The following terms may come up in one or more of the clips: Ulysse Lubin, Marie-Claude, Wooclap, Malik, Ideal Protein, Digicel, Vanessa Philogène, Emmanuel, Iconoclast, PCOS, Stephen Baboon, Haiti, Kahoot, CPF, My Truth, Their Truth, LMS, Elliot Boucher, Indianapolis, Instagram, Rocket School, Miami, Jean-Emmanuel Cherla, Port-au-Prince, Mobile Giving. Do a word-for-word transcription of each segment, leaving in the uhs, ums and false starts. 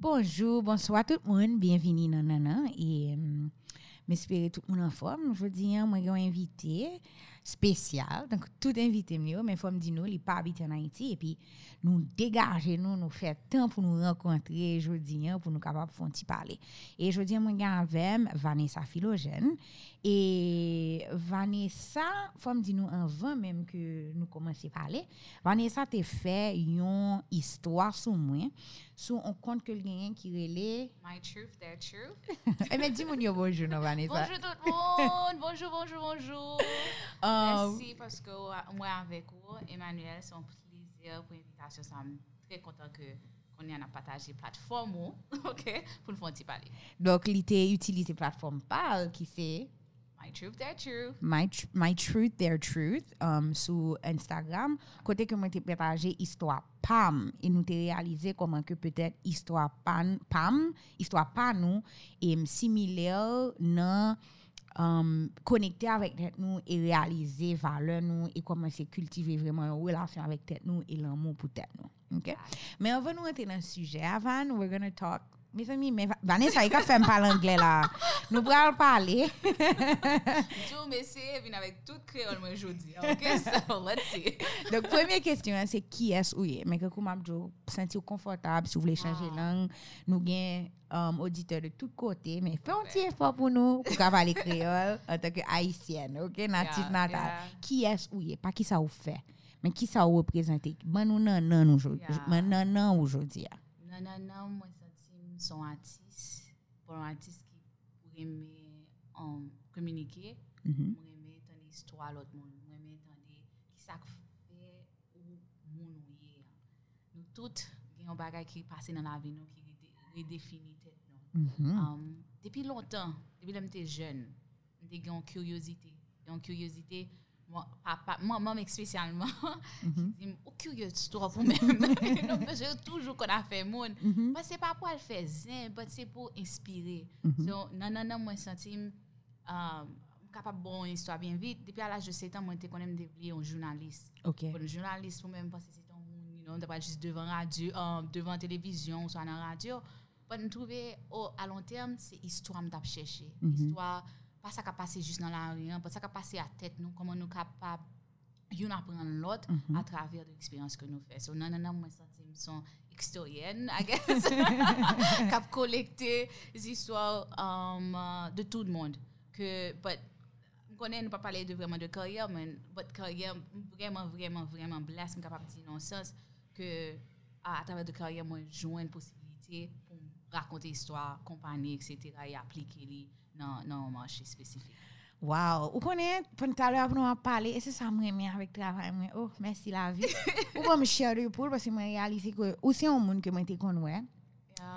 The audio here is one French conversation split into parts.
Bonjour, bonsoir tout le monde, bienvenue dans Nana et euh, j'espère tout le monde en forme. Aujourd'hui, moi j'ai un invité spécial, donc tout invité mieux, mais faut me dire nous, il pas habite en Haïti et puis nous dégager nous, nous faire temps pour nous rencontrer aujourd'hui pour nous capable font petit parler. Et aujourd'hui, moi j'ai avec Vanessa Philogène et Vanessa, faut me dire nous avant même que nous commencer parler, Vanessa t'a fait une histoire sur moi. Sous on compte que quelqu'un qui relève My Truth, Their Truth. Et mais dis-moi bonjour, Vanessa. Bonjour tout le monde, bonjour, bonjour, bonjour. Um, Merci parce que moi avec vous, Emmanuel, c'est un plaisir pour l'invitation. Je suis très content que qu'on ait partagé la plateforme, ok, pour le fond de parler. Donc, il était utilisé la plateforme Parle qui c'est My Truth, Their Truth. My, tr- my Truth, Their Truth, um, sur Instagram. Côté que moi, j'ai préparé Histoire Pam. Et nous, j'ai réalisé comment que peut-être Histoire Pam, Pam Histoire Pam, nous, est similaire dans um, connecter avec tête nous et réaliser valeur nous et commencer à cultiver vraiment une relation avec tête nous et l'amour pour tête nous. OK? Mais avant de nous entrer dans le sujet, avant, we're going to talk. Mes amis, mais Vanessa, il va faire parler anglais là. Nous allons parler. Tout messieurs viennent avec toute créole aujourd'hui. OK, so let's see. Donc première question c'est qui est-ce ou est. Mais que comment vous sentez confortable si vous voulez changer langue. Nous gain um, auditeurs de tous côtés, mais faites un petit effort pour nous pour parler créole en tant que haïtienne, OK, native yeah, natale. Yeah. Qui est-ce ou est, pas qui ça vous fait, mais qui ça vous représente. Ben nous nan nan aujourd'hui. Ben nan nan aujourd'hui. Nan nan nan moi son artiste, pour un artiste qui pourrait aimer um, communiquer, mm-hmm. pour aimer entendre l'histoire de l'autre monde, pour aimer entendre qui ça fait ou mon ouïe. Nous toutes, il y a un bagage qui passe dans la vie, nous qui redéfinit tête. Mm-hmm. Um, depuis longtemps, depuis que j'étais jeune, j'étais en curiosité. En curiosité, moi, papa, moi, moi spécialement, mm-hmm. je dis, oh, curieux, toi, pour moi. Donc, je toujours qu'on a fait mon. Mm-hmm. Parce que c'est pas pour le faire, c'est pour inspirer. Mm-hmm. Donc, non, non, non, moi, je me suis capable de faire une histoire bien vite. Depuis à l'âge de sept ans, moi, je me suis déplié en journaliste. Okay. Pour un journaliste, pour même parce que c'est un monde, non, pas juste devant radio, euh, devant la télévision, soit dans la radio. Pour me trouver, oh, à long terme, c'est l'histoire que je cherche. L'histoire. Pas ça qui passe juste dans la rue, pas ça qui passe à tête nous, comment nous capables une apprendre l'autre mm-hmm. à travers l'expérience que nous faisons. So, non non non, moi je sont historienne, I guess. Cap collecter les histoires um, de tout le monde que but on connaît nous pas parler de vraiment de carrière mais votre carrière vraiment vraiment vraiment blesse capable dire non sens que à, à travers de carrière moi joindre possibilité pour raconter histoire, compagnie et cetera et appliquer les non non marché spécifique. Wow, vous connaissez pendant tout à l'heure nous a parlé et c'est ça moi aimé avec travail moi. Oh, merci la vie. Ou moi me chérir pour parce que moi réaliser que aussi un monde que moi t'ai connu.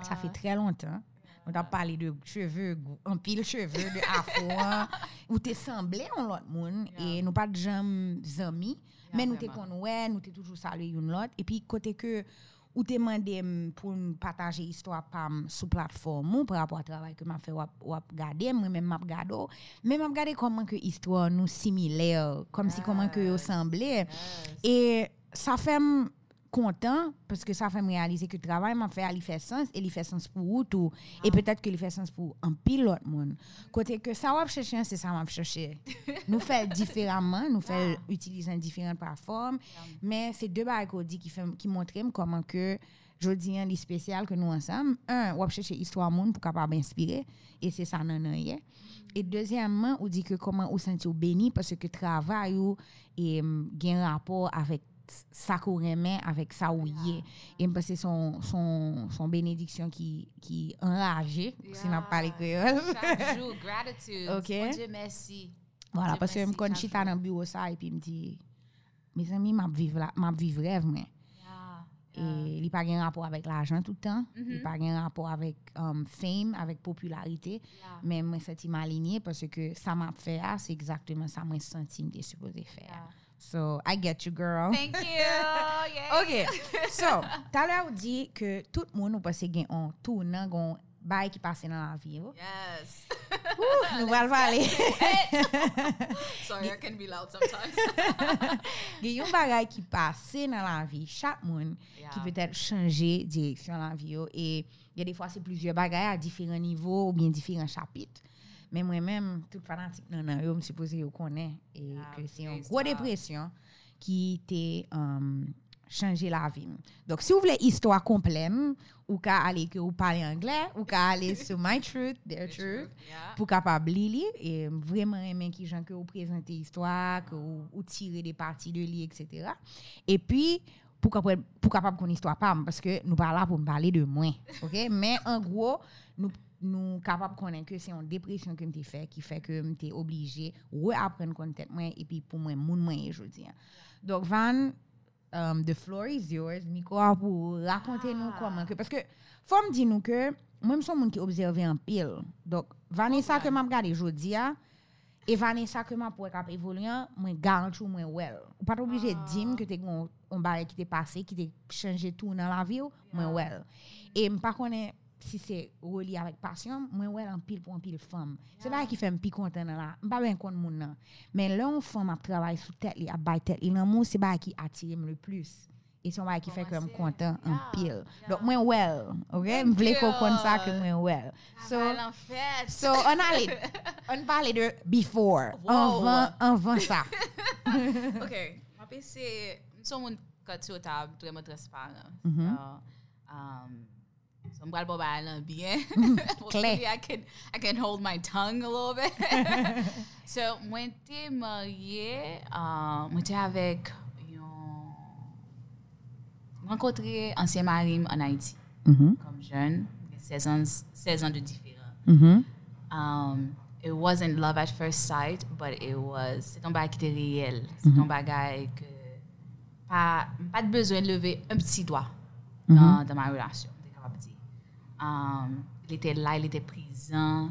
Ça fait très longtemps. On a parlé de cheveux, en pile cheveux de afro où t'es semblé on l'autre monde yeah. et nous pas de jambes amis yeah, mais nous t'ai connu, nous t'ai toujours salué une l'autre et puis côté que ou demander pour partager histoire pam sur plateforme par rapport à travail que m'a fait ou regarder moi même m'a regarder même m'a regarder comment que histoire nous similaire comme si comment que ressemblait et ça fait content parce que ça fait me réaliser que travail m'a fait il fait sens et il fait sens pour tout et peut-être que il fait sens pour un pilote monde côté que ça va chercher c'est ça m'a chercher nous fait différemment nous fait yeah. utiliser différentes plateformes yeah. mais c'est deux bails qu'on dit qui fait qui montrer comment que jodi en spécial que nous ensemble un on va chercher histoire monde pour capable inspirer et c'est ça non non yeah. et deuxièmement on dit que comment on sentir béni parce que travail ou et gain rapport avec ça qu'on remet avec ça où yeah. et parce que son son son bénédiction qui qui enragé yeah. si n'a pas les créoles chaque jour gratitude okay. Bon Dieu merci voilà Dieu parce que me connais dans bureau ça et puis me dit mes amis m'a vivre là m'a vivre rêve mais et il pas gain rapport avec l'argent tout le temps il mm-hmm. pas gain rapport avec um, fame avec popularité yeah. mais moi senti m'aligné parce que ça m'a fait c'est exactement ça moi senti me supposé faire yeah. So, I get you, girl. Thank you. Yeah. Okay. So, tout à l'heure, dit que tout le monde a passé un tournant, un bail qui passe dans la vie. Yes. Ooh, nous allons parler. Sorry, I can be loud sometimes. Il y a un bagage qui passe dans la vie, chaque monde yeah. qui peut-être changer direction dans la vie. Et il y a des fois, c'est plusieurs bagages à différents niveaux ou bien différents chapitres. Mais moi-même, tout fanatique, non, non, je me suis posé au connaît. Et ah, que c'est une grosse dépression qui t'a um, changé la vie. Donc, si vous voulez histoire complète, ou qu'à aller que vous parlez anglais, ou qu'à aller sur My Truth, Their Truth, yeah. pour capable lire. Et vraiment aimer qui gens que vous présentez histoire, que vous tirez des parties de lui, et cetera. Et puis, pour capable pour capable qu'on histoire pas, parce que nous parlons pour parler de moins. Ok? Mais en gros, nous nous capable connaître que c'est une dépression que m'te fait qui fait que m'te obligé reapprendre connaître moi et puis pour moi monde moi aujourd'hui. Donc Van, um, the floor is yours. Miko pour raconter nous ah. comment que parce que faut me dire nous que moi je suis monde qui observe en pile. Donc Vanessa okay. que m'a regardé aujourd'hui et Vanessa que m'a pour cap évoluer moi garanti moi well. Ou pas obligé ah. dire que t'es on barre qui t'est passé qui t'est changé tout dans la vie moi well. Et m'pas connaît si c'est relié avec passion, moi ouais en pile pour en pile femme. Yeah. C'est là qui fait me plus content là. Je pas bien content monde là. Mais là on femme a travaillé sur tête, il a bail tête. Il l'amour c'est ba qui attire le plus. Et c'est ba qui fait comme content yeah. en pile. Yeah. Donc moi well, OK? Me voulais qu'on connaisse ça que moi well. So ah, ben, so on allait on parlait de before, wow. avant avant ça. OK. Ma pensée sont mon côté table vraiment transparent. Mm-hmm. So, um, So I'm glad Boba Island bien. Hopefully I can I can hold my tongue a little bit. So when t'es marié, um, moi t'es avec yon rencontré ancien mari en Haïti, mm-hmm. comme jeune, seize ans, seize ans de différence. Mm-hmm. Um, it wasn't love at first sight, but it was. C'est un bagage qui était réel. C'est un bagage que pas pas de besoin de lever un petit doigt dans mm-hmm. dans ma relation. Um, il était là, il était présent.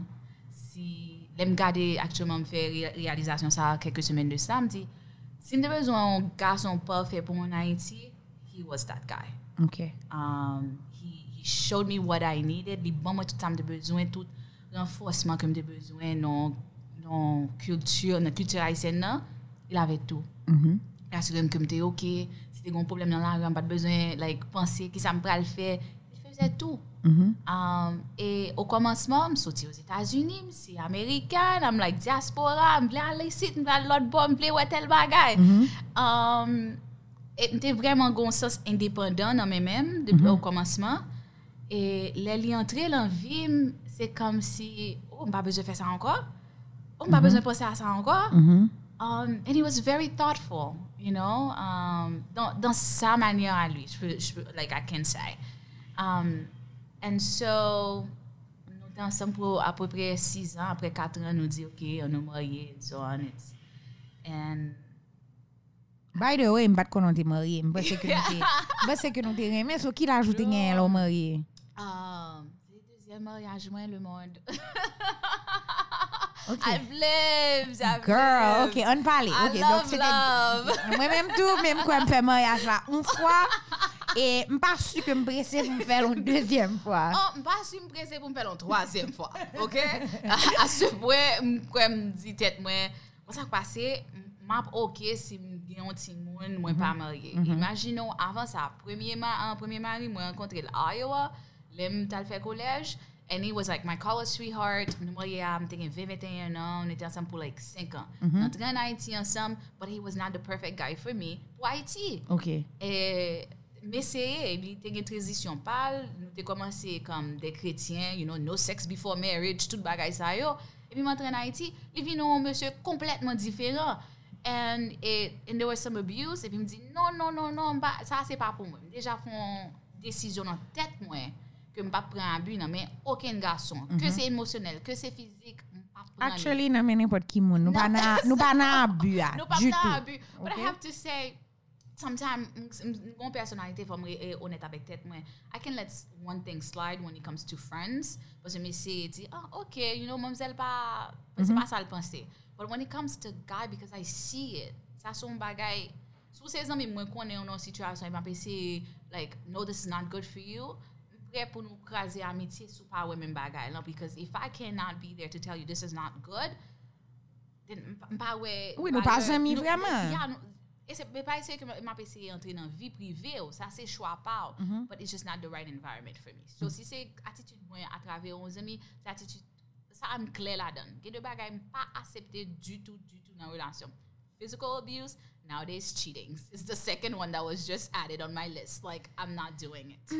Si je me gardais actuellement, me faire réalisation ça quelques semaines de ça, me dit si j'ai besoin d'un garçon parfait pour mon Haïti, he was that guy. Okay. Um, he, he showed me what I needed. Les bons mots tout temps de besoin, tout renforcement comme de besoin, non, non culture, notre culture haïtienne, il avait tout. Mm-hmm. Assurément que me ok, si t'es un problème dans la rue, pas de besoin, like penser qui ça me prend le faire, il faisait tout. Mm-hmm. Um, et au commencement, je suis sortie aux États-Unis, je suis américaine, je suis like diaspora, je voulais aller ici, je voulais aller l'autre bord, je voulais voir tel bagage. Mm-hmm. Um, et j'étais vraiment un sens indépendant dans moi-même depuis mm-hmm. au commencement. Et les entrées dans la vie, c'est comme si oh, je n'ai pas besoin de faire ça encore, oh, je n'ai pas mm-hmm. besoin de penser à ça encore. Mm-hmm. Um, and he was very thoughtful, you know, um, dans, dans sa manière à lui, je peux, je peux, like I can say. Um, And so, nous sommes ensemble pour à peu près six ans, après quatre ans, nous disons, OK, on est mariés, et so on. And by the way, je ne sais pas qu'on est mariés, je ne sais que nous sommes mariés, mais ce qui l'a ajouté, c'est qu'on est mariés. C'est le deuxième mariage, moins le monde. Okay. I've lived, I've Girl, lived. OK, on parlait. I okay, love donc love. Moi-même tout, même quand je fais mariage là, une fois. Et je ne suis pas sûre que je me pressais pour me faire une deuxième fois. Oh, je ne suis pas sûre que je me pressais pour me faire une troisième fois. OK? À, à ce point, je me dis tête, moi, ça passe, map OK si je suis un petit monde, je ne suis pas mariée. Mm-hmm. Imaginons, avant ça, premier ma, en premier mari, je rencontré l'Iowa, je suis fait collège, and he was like my college sweetheart. Nous mariés, j'étais vingt, vingt et un ans, on était ensemble pour like cinq ans. Mm-hmm. On était en Haïti ensemble, but he was not the perfect guy for me pour Haïti. OK. Et mais c'est il était une transition pâle, nous t'ai commencé comme des chrétiens, you know, no sex before marriage, tout bagay ça yo. Et puis m'entraîne en Haïti, il vient un monsieur complètement différent. And it, and there was some abuse, et puis me dit non non non non, ça c'est pas pour moi. Déjà font décision en tête moi que me pas prendre abus non mais aucun garçon, mm-hmm. que c'est émotionnel, que c'est physique. Actually, non mais n'importe qui monde, nous pas nous pas na abus du tout. But I have to say sometimes mon personnalité faut être honnête avec tête moi. I can let one thing slide when it comes to friends parce que me c'est dit ah oh, OK you know mademoiselle pas c'est pas ça le penser but when it comes to guy because I see it ça son bagay sous ces amis moi connais une situation il m'a pensé like no this is not good for you prêt pour nous craser amitié sous pas même bagay là, because if I cannot be there to tell you this is not good, then pas ouais. Oui, nous pas amis vraiment. Yeah, et c'est pas essayer que m'a essayer entrer dans vie privée, ça c'est choix pas, mm-hmm. but it's just not the right environment for me. So mm-hmm. si c'est attitude moi à travers onze amis, c'est attitude ça am clair là donne. Que de bagay pas accepté du tout du tout dans relation. Physical abuse, nowadays cheating. It's the second one that was just added on my list. Like, I'm not doing it.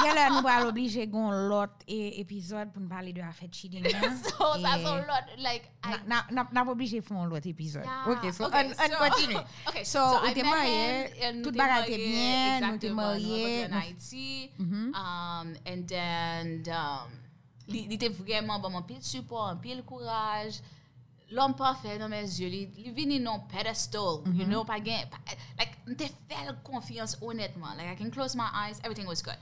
Gela, nous allons obliger gon l'autre épisode pour nous parler de affaire cheating. So that's a lot. Like, I... Na na na obligé faire un autre épisode. Okay, so on continue. Okay, so on était mariés, tout bagage était bien, nous était mariés en Haïti. Um, and then um, il était vraiment bon, pile support, pile courage. L'homme parfait dans mes yeux, il vient non pedestal, mm-hmm. you know, pas gain, like, m'te fait confiance honnêtement, like, I can close my eyes, everything was good.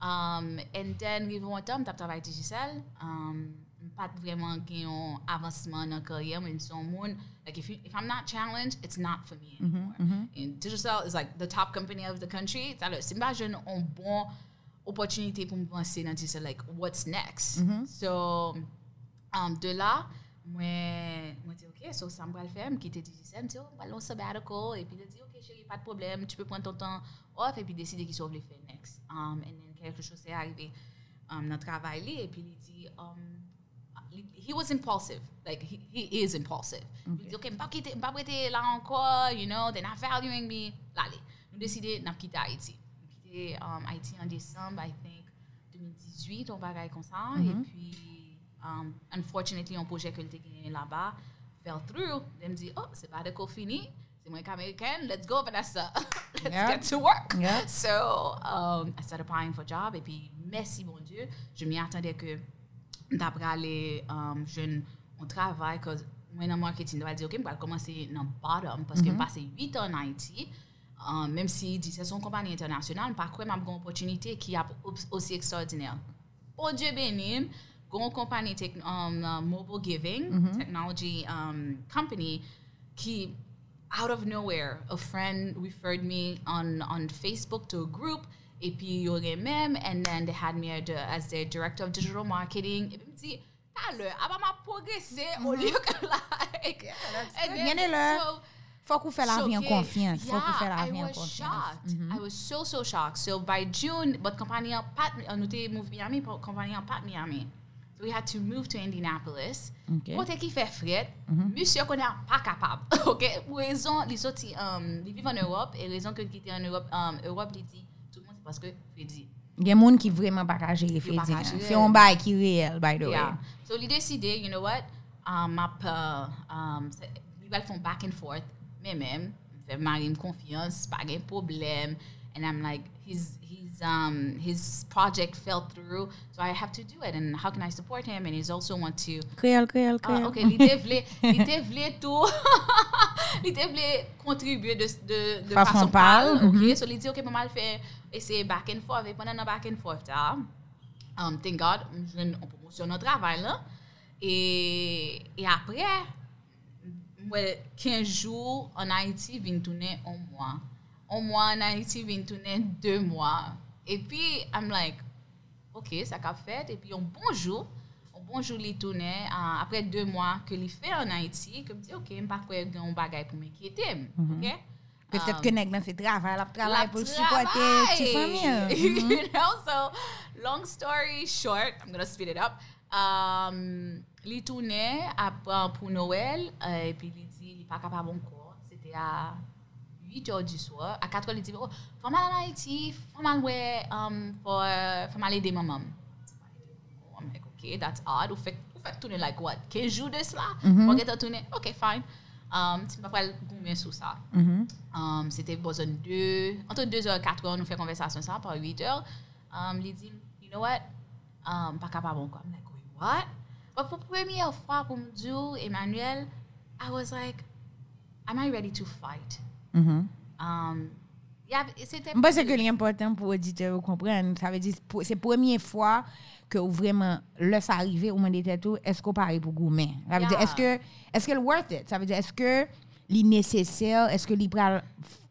Um, and then, arrivé un temps, m't'a travaillé Digicel, um, m'pas vraiment gain un avancement dans carrière, mais son monde, like, if, you, if I'm not challenged, it's not for me anymore. Mm-hmm. And Digicel is like the top company of the country, alors, si m'pas jeune, un bon opportunité pour m'avancer dans Digicel, like, what's next? Mm-hmm. So, um, de là, moi, moi dis ok, so ça me va le faire, me quitter Digicel, me dis oh, allons sabbatical, et puis dis ok chérie, pas de problème, tu peux prendre ton temps off et puis décider qui sauve les faits next. Um, and then quelque chose est arrivé um, dans le travail et puis il dit um, he was impulsive, like he, he is impulsive. Okay. Il dit ok, m'pas quitter, m'pas prêter là encore, you know, they're not valuing me. Allez, nous décidons de quitter Haïti. Nous quitter um, Haïti en décembre, I think twenty eighteen, on bagaille comme ça, mm-hmm. et puis Um, unfortunately, un projet que j'ai gagné là-bas fell through. They me dit, oh, c'est pas de quoi fini. C'est moi qui américaine. Let's go, Vanessa. Let's yeah. get to work. Yeah. So um, I started applying for a job. Et puis, merci, bon Dieu, je m'y attendais que d'après les um, jeunes, on travaille. Parce que moi, dans le marketing, je vais dire, OK, je vais commencer dans le bottom. Parce que j'ai passé eight ans en Haïti. Um, même si c'est son compagnie internationale, par quoi, j'ai une opportunité qui est aussi extraordinaire. Bon Dieu béni. Une compagnie tech, um, uh, Mobile Giving, mm-hmm. technology um, company, qui, out of nowhere, a friend referred me on, on Facebook to a group, et puis y aurait même, and then they had me as their director of digital marketing. Et puis me dit, t'as l'heure, avant m'a progressé au lieu que là. Bien est l'heure. Faut qu'on fasse la vie en confiance. Faut qu'on fasse la vie en confiance. I was so, so shocked. So by June, but compagnie en pat, on était move Miami, compagnie en pat Miami. So we had to move to Indianapolis. Côté qui fait fret, monsieur qu'on n'est pas capable. OK, pour raison les autres um ils vivent en Europe et raison que quitter en Europe um Europe dit tout le monde c'est parce que Freddy. Il y a monde qui vraiment bagagé les Freddy. C'est un bail qui réel by the way. Yeah. So il décidé, you know what? Um m'a um ils vont faire back and forth mais même faire marier me confiance, pas de problème. And I'm like, he's he's um his project fell through, so I have to do it. And how can I support him? And he's also want to. Créole, créole, créole. Ah, okay, il devait, il devait tout, il devait contribuer de de de façon parle. Okay, mm-hmm. so il dit okay, maman fait essayer back and forth. Et pendant le back and forth, ah, um, thank God, je viens en promotion au travail là. Et et après, ouais, quinze jours en Haïti, vient tourner un mois. Un mois en Haïti, vient tourner deux mois. Et puis, I'm like, OK, ça qu'a fait. Et puis, un bonjour, un bonjour, il tournait uh, après deux mois que il fait en Haïti, que je me dis, OK, je ne vais pas un bagage pour m'inquiéter. Mm-hmm. OK? Peut-être um, que nèg dans fait travail, la travail pour supporter petite famille. You know, so, long story short, I'm going to speed it up. Um, il tournait pour Noël, uh, et puis il dit, il n'est pas capable encore. C'était à huit heures du soir, à quatre heures, il dit, oh, faut mal en Haïti, faut mal ouais, um, faut, faut mal aider ma maman. Oh, I'm like, OK, that's odd. Ou fait, ou fait tourner, like what, quinze jours de cela? Mm-hmm. Ou fait tourner, OK, fine. Um, c'est pas mal gourmet sur ça. Mm-hmm. Um, c'était besoin de, entre deux heures et quatre heures, nous fait conversation ça, par huit heures. Um, il dit, you know what, um, pas capable encore. I'm like, what? But pour la première fois, pour me dire, Emmanuel, I was like, am I ready to fight? Mhm. Um, yeah, c'était moi c'est que l'important pour auditeur comprendre, ça veut dire c'est première fois que vraiment le ça arrivé au moment des tout, est-ce qu'on parie pour gourmet? Ça veut dire est-ce que est-ce que le worth it? Ça veut dire est-ce que li nécessaire, est-ce que li pral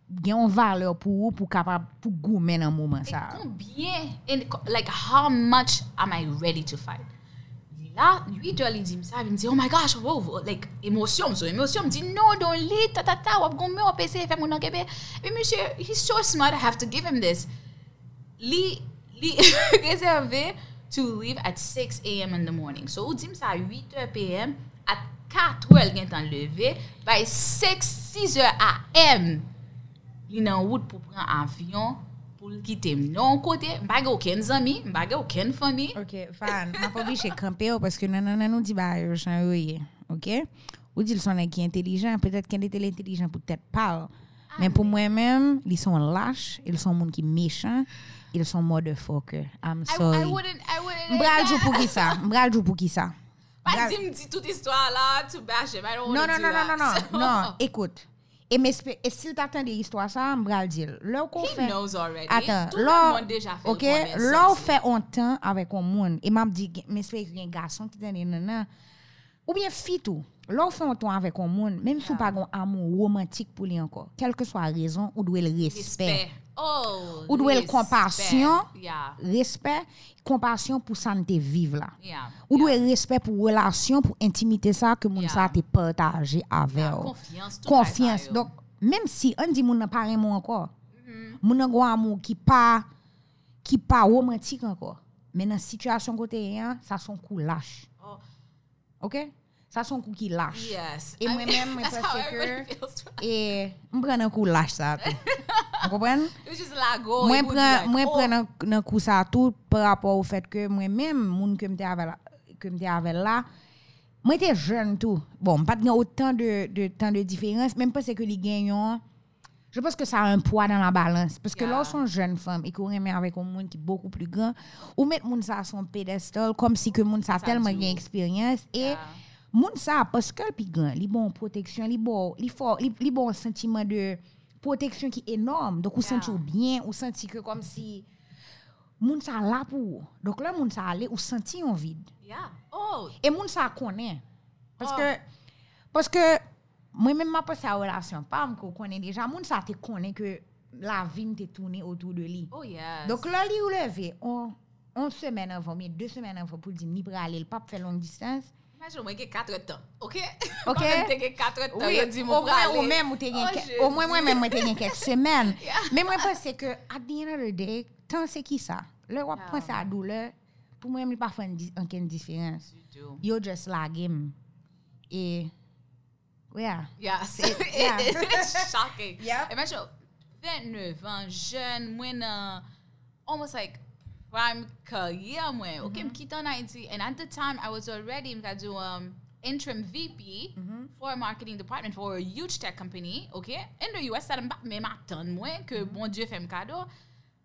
gagne valeur pour pour capable pour goumen en moment ça. Combien and, like how much am I ready to fight? Là, lui doit lui dire ça, il me dit oh my gosh, wow, like émotion, so émotion me dit no, don't leave ta ta ta, wap goumen wap essayer faire mon engagement. Mais monsieur, he's so smart, I have to give him this. Li li réservé to leave at six a.m. in the morning. So ou dit me ça eight p.m. at four elle gagne temps lever by six six a.m. li nan route pour prendre avion pour quitter non côté m'pa gè aucun ami m'pa gè aucun famille. OK fan m'a pas obligé camper parce que nanana nous dit bah chan yoyé. OK ou dit ils sont qui intelligent peut-être qu'elle était intelligent peut-être pas mais pour moi même ils sont lâches ils sont monde qui méchant ils sont motherfucker I'm sorry. I, I wouldn't I wouldn't M'bral pour qui ça m'bral pour qui ça. Pas dit me dit toute histoire là to bash him. I don't want to do that. Non non non non non non écoute. Et s'il t'attend des histoires, ça, je vais le dire. He knows already. Attends, tout le monde déjà fait. OK, là, on fait un temps avec un monde. Et m'a dit, mais c'est un garçon qui donne nanan. Ou bien, fille tout. Là, on fait un temps avec un monde, même si on n'a pas un amour romantique pour lui encore. Quelle que soit la raison, on doit le respect. Oh, ou doit le compassion. Yeah. Respect, compassion pour ça, nous vivre là. Yeah. Ou doit le respect pour relation, pour intimité ça, que moun ça te partager avec. Yeah. Confiance. Confiance. Donc, même si on dit moun n'a pas aimé encore, moun n'a pas amour qui pas qui pas romantique encore. Mais dans situation côté ça son coup lâche. Oh. OK? Ça son coup qui lâche. Yes. Et moi-même, moi pense que et on prend un coup lâche ça. Vous comprenez? Moi prend moi prend un coup ça tout par rapport au fait que moi-même moun que me avec que me avec là, moi était jeune tout. Bon, pas autant de de temps de différence, même parce que les gagnants je pense que ça a un poids dans la balance parce que yeah. Lorsqu'on jeune femme et qu'on remet avec un monde qui est beaucoup plus grand ou mettre moun ça son pédestal comme si que moun ça tellement gagne expérience et moun ça parce que le grand, li bon protection, li bon, li fort, li bon sentiment de protection qui est énorme. Donc ou yeah. Senti bien, ou senti que comme si moun ça là pour. Donc là moun ça aller ou senti on vide. Yeah. Oh. Et moun ça connaît parce oh. que parce que moi même m'a pas sa relation pas me connaît déjà moun ça te connaît que la vie te tourner autour de lui. Oh yes. Donc là li ou levé, on on semaine avant, mais deux semaines avant pour dire ni pour aller, le pas faire longue distance. Je moi j'ai quatre temps. OK OK j'ai quatre temps je dis mon frère ou même ou t'ai au moins moi même moi t'ai quelques semaines mais moi penser que at the end of the day tant c'est qui ça le on pense à douleur pour moi il pas faire une différence you just la game et yeah yeah it's shocking et moi vingt-neuf ans jeune moi na almost like prime career mwen. OK, me quitte en Haiti and at the time I was already going to do um interim V P mm-hmm. for a marketing department for a huge tech company, okay? In the U S ça me m'attend moi que bon Dieu fait me cadeau.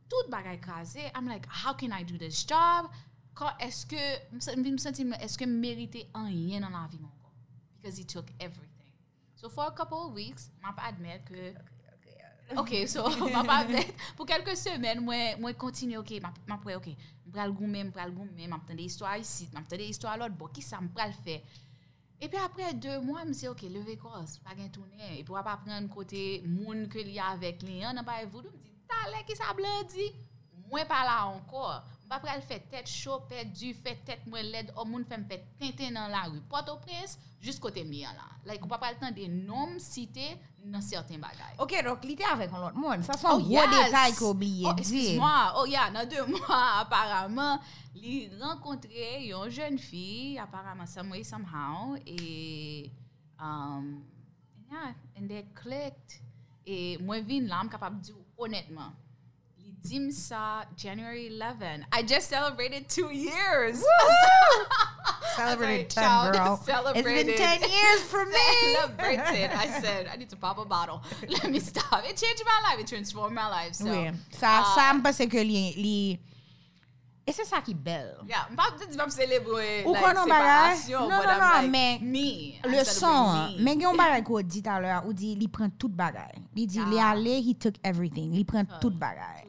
Tout bagay krasé. I'm like, how can I do this job? Quand est-ce que me sentir est-ce que mériter rien dans la vie mon gars? Because he took everything. So for a couple of weeks, m'a pas admettre que OK, so m'a pas pour quelques semaines moi moi continuer OK m'a m'a prêt OK m'pral le goumé m'pral le goumé m'a entendre histoire ici m'a entendre histoire l'autre bon qui ça m'pral faire et puis après deux mois me dit OK lever course pas gain tourner et pour pas prendre côté monde que il y a avec lui on pas voulu me dit t'allais qui ça blandi moi pas là encore m'a prêt le faire tête chaud perdu fait tête moi l'aide au monde fait me fait tintin dans la rue Port-au-Prince jusqu'au côté mien là like on pas le temps des noms cités dans certains bagages. OK, donc l'idée avec un autre monde, ça sont oh, gros yes. détails qu'on oublie. Oh, excuse-moi. Oh yeah, dans deux mois apparemment, il rencontrait une jeune fille apparemment someway somehow et um yeah, and they clicked et moi vinn là, m'capable capable dire honnêtement. Il dit me ça January eleventh. I just celebrated two years. Celebrated ten, girl. Celebrated. It's been ten years for me. Celebrated. I said, I need to pop a bottle. Let me stop. It changed my life. It transformed my life. So, oui. Ça, uh, ça me pense que li, li... Et c'est ça qui est belle. Yeah. Je ne vais pas célébrer la séparation. Non, non, non, like, mais me, le son. Mais il y a un bagage qu'on dit tout à l'heure, où il prend tout bagage. Il dit, il est allé, il took everything. Il prend tout bagage.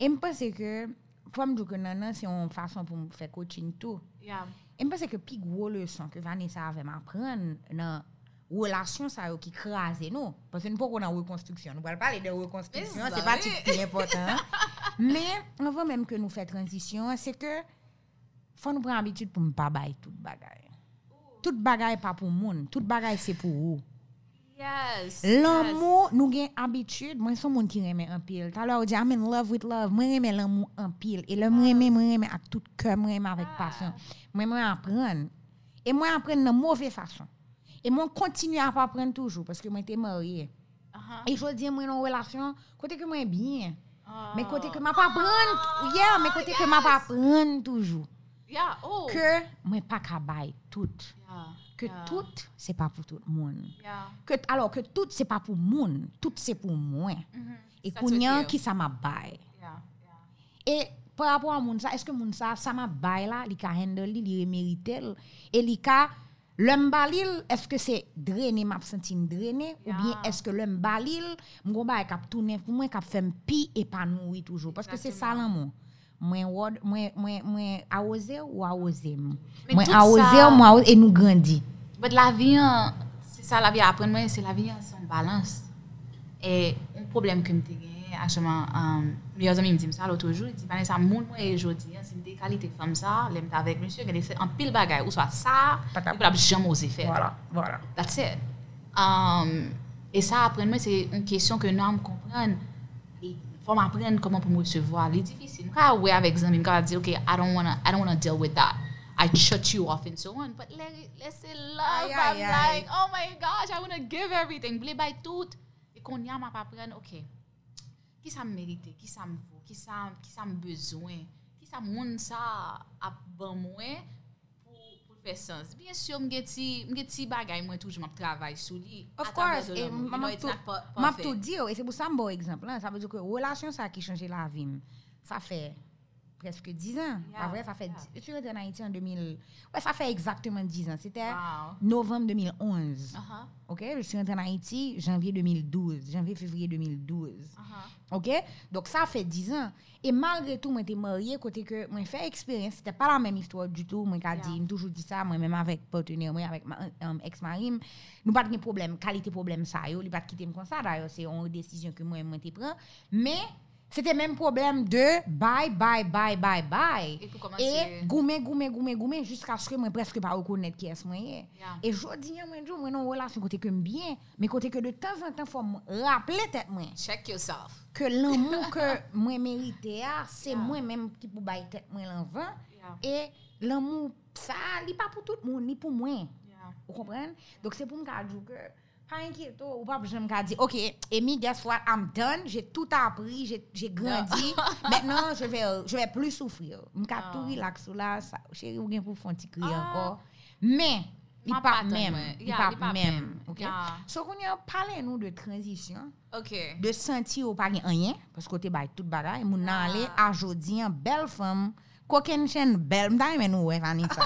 Et je pense que, comme je dis que non, c'est une façon pour faire coaching tout. Yeah. Et je pense que le plus gros leçon que Vanessa avait m'apprendre dans relation ça qui crase nous parce que nous pas qu'on a reconstruction nous va parler de reconstruction c'est pas tout qui est important mais on veut même que nous fait transition c'est que faut nous prendre habitude pour ne pas bailler toute bagaille toute bagaille pas pour monde toute bagaille c'est pour vous. Yes. L'amour yes. Nous gagne habitude moi son monde qui remet en pile tout à l'heure dit I'm in love with love moi remet l'amour en pile et l'amour remet moi remet avec tout cœur moi remet avec passion moi moi apprendre et moi apprendre de mauvaise façon. Et moi, je continue à apprendre toujours parce que moi, j'étais mariée. Uh-huh. Et je dis, moi, j'ai une relation, côté que moi, je bien. Uh-huh. Mais côté que je m'apprends, hier, yeah, mais côté yes. que je m'apprends toujours. Yeah. Oh. Que moi, pas qu'à bailler tout. Yeah. Que yeah. tout, c'est pas pour tout le monde. Yeah. Que, alors que tout, c'est pas pour le monde. Tout, c'est pour moi. Mm-hmm. Et qu'on y a qui ça m'a baille. Yeah. Yeah. Et par rapport à mon ça, est-ce que mon ça, ça m'a baille là, il a handle, il a mérité, et il a. L'homme balil, est-ce que c'est drainé, m'a senti drainé, yeah. ou bien est-ce que l'homme balil, m'gon ba k'ap tourner pour moi, k'ap faire pi épanoui toujours, parce que c'est ça l'amour. Moi word, moi moi moi arroser ou arroser. Moi arroser, moi et nous grandit. Mais la vie, c'est ça la vie à apprendre moi, c'est la vie en balance. Et un problème que me t'ai gagné, actuellement, meilleurs amis me disent ça l'autre jour, ils disent Vanessa, monde moi et aujourd'hui, c'est des qualités comme ça, l'aime avec monsieur, il fait un pile bagaille ou soit ça, il peut jamais oser faire. Voilà, voilà. That's it. Um, et ça après moi c'est une question que nous comprendre. Il faut m'apprendre comment pour me recevoir, c'est difficile. Quand ouais avec amis, quand dire OK, I don't want to I don't want to deal with that. I shut you off and so on, but let let's say love. Aye, I'm aye, like, aye. Oh my gosh, I want to give everything. Blé by tout. Et qu'on y a m'a pas prendre OK. Qui ça me mérite, qui ça me vaut, qui ça qui ça me besoin, qui ça monde ça a bon moi pour pour faire sens. Bien sûr, me geti me geti bagaille moi toujours m'a travail sur lui. Of course, et m'a tout dire et c'est pour ça un bon exemple là, ça veut dire que relation ça qui changer la vie. Ça fait presque dix ans. Yeah, pas vrai, ça fait yeah. Tu rentres en Haïti en deux mille. Ouais, ça fait exactement dix ans. C'était wow. Novembre deux mille onze. Uh-huh. OK, je suis rentrée en Haïti janvier deux mille douze, janvier février deux mille douze. Uh-huh. OK? Donc ça fait dix ans et malgré tout moi j'étais mariée côté que moi fait expérience, c'était pas la même histoire du tout. Moi qu'a yeah. dit, toujours dit ça moi même avec partenaire moi avec ma, um, ex-mari, nous pas de problème, qualité problème ça yo, il pas quitter me comme ça d'ailleurs, c'est une décision que moi moi t'ai prend, mais c'était même problème de bye, bye, bye, bye, bye. Et goumé, goumé, goumé, goumé, jusqu'à ce que moi presque pas reconnaître qui est-ce moi. Yeah. Et je dis, moi, je moi, non, relation côté que bien, mais côté que de temps en temps, faut me rappeler tête moi. Check yourself. Que l'amour que moi mérité, c'est yeah. moi même qui pour bailler tête moi l'envers. Yeah. Et l'amour, ça, n'est pas pour tout le monde, ni pour moi. Yeah. Vous comprenez? Donc, c'est pour me dire que pas inquiète ou pas je me dis OK Amy guess what I'm done, j'ai tout appris, j'ai j'ai grandi. Maintenant je vais je vais plus souffrir, me ca tout relax là chérie ou bien pour font petit crier encore mais il pas même il pas même OK so qu'on y a parlé nous de transition OK de sentir ou pas rien parce que t'es bail toute bagaille mon aller à jodi en belle femme Coquin chen belle m'ta men ou Vanessa.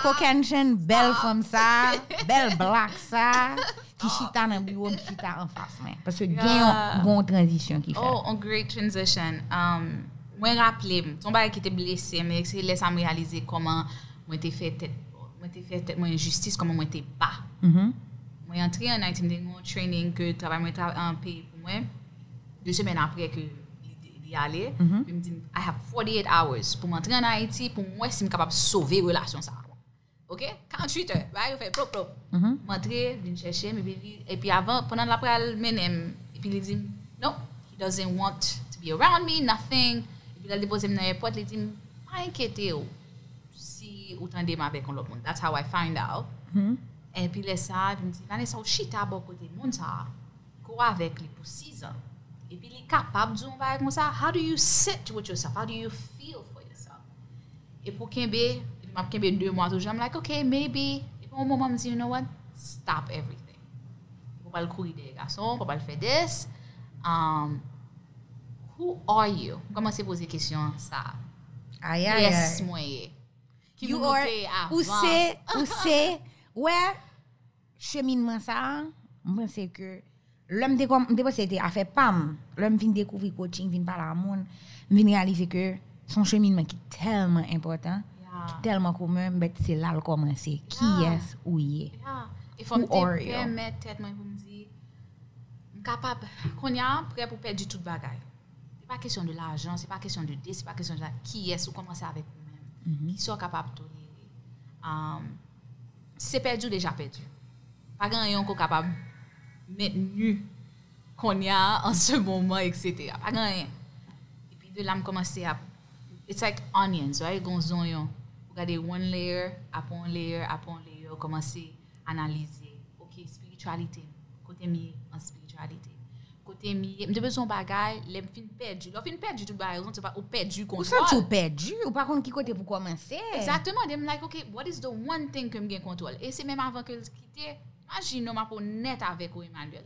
Coquin chen belle femme ça, belle black ça, qui chita dans bureau, qui chita en face mais parce que gagne bon transition qui fait. Oh, on great transition. Um moi rappelé, ton bail qui était blessé mais c'est laisse me réaliser comment moi t'ai fait tête, moi t'ai fait tellement injustice comment moi t'ai pas. Mhm. Moi entré en item de training que travail moi en pays pour moi. Deux semaines après que y aller, mm-hmm. me dit I have forty-eight hours pour m'entrer en Haïti pour moi si me capable sauver relation ça. OK? quarante-huit heures, bah il fait plop plop. Mm-hmm. M'entrer, venir chercher mes bébés et puis avant pendant l'après même et puis il dit no, he doesn't want to be around me, nothing. Et puis il a déposé dans l'aéroport, il dit pas inquiétez vous si autant de avec on l'autre monde. That's how I find out. Mm-hmm. Et puis là ça, il me dit Vanessa, shit à bord côté monde ça. Quoi avec lui pour six ans. Et puis il est capable de dire comme ça, how do you sit with yourself? How do you feel for yourself? Et pour Kembe, et puis m'a Kembe deux mois toujours, I'm like, okay, maybe. Et puis au moment me dit, you know what? Stop everything. Pour pas le courir des garçons, pour pas le faire this. Um, who are you? Comment c'est poser question ça? Aïe aïe. Yes, moi. You are. Où c'est? Où c'est? Ouais. Cheminement ça. Moi c'est que l'homme de comme dépose c'était a fait pam l'homme vient découvrir coaching vient parler à monde vient réaliser que son cheminement qui est tellement important yeah. qui est tellement commun mais c'est là le commencer qui yeah. est où il est yeah. Et faut me permettre tête moi pour me dire capable qu'on y a prêt pour perdre toute bagaille. C'est pas question de l'argent, c'est pas question de dé, c'est pas question de la, qui est-ce ou commencer avec nous-mêmes. Mm-hmm. Qui sont capables de tolérer. Um, c'est perdu déjà perdu. Pas grand yon qu'on capable maintenu qu'on y a en ce moment et cetera. Pas grand rien. Et puis de là me commencer à it's like onions, right? Gonzon. Regardez one layer, upon layer, upon layer, commencer analyser. OK, spiritualité. Côté mieux en spiritualité. Côté mieux, j'ai besoin bagaille, les fin perdu. Leur fin perdu tout bagaille, on sait pas au perdu contrôle. Ou ça tout perdu ou par contre qui côté pour commencer. Exactement, them like OK, what is the one thing que me gain contrôle? Et c'est même avant que le quitter, imagine moi pour net avec Emmanuel.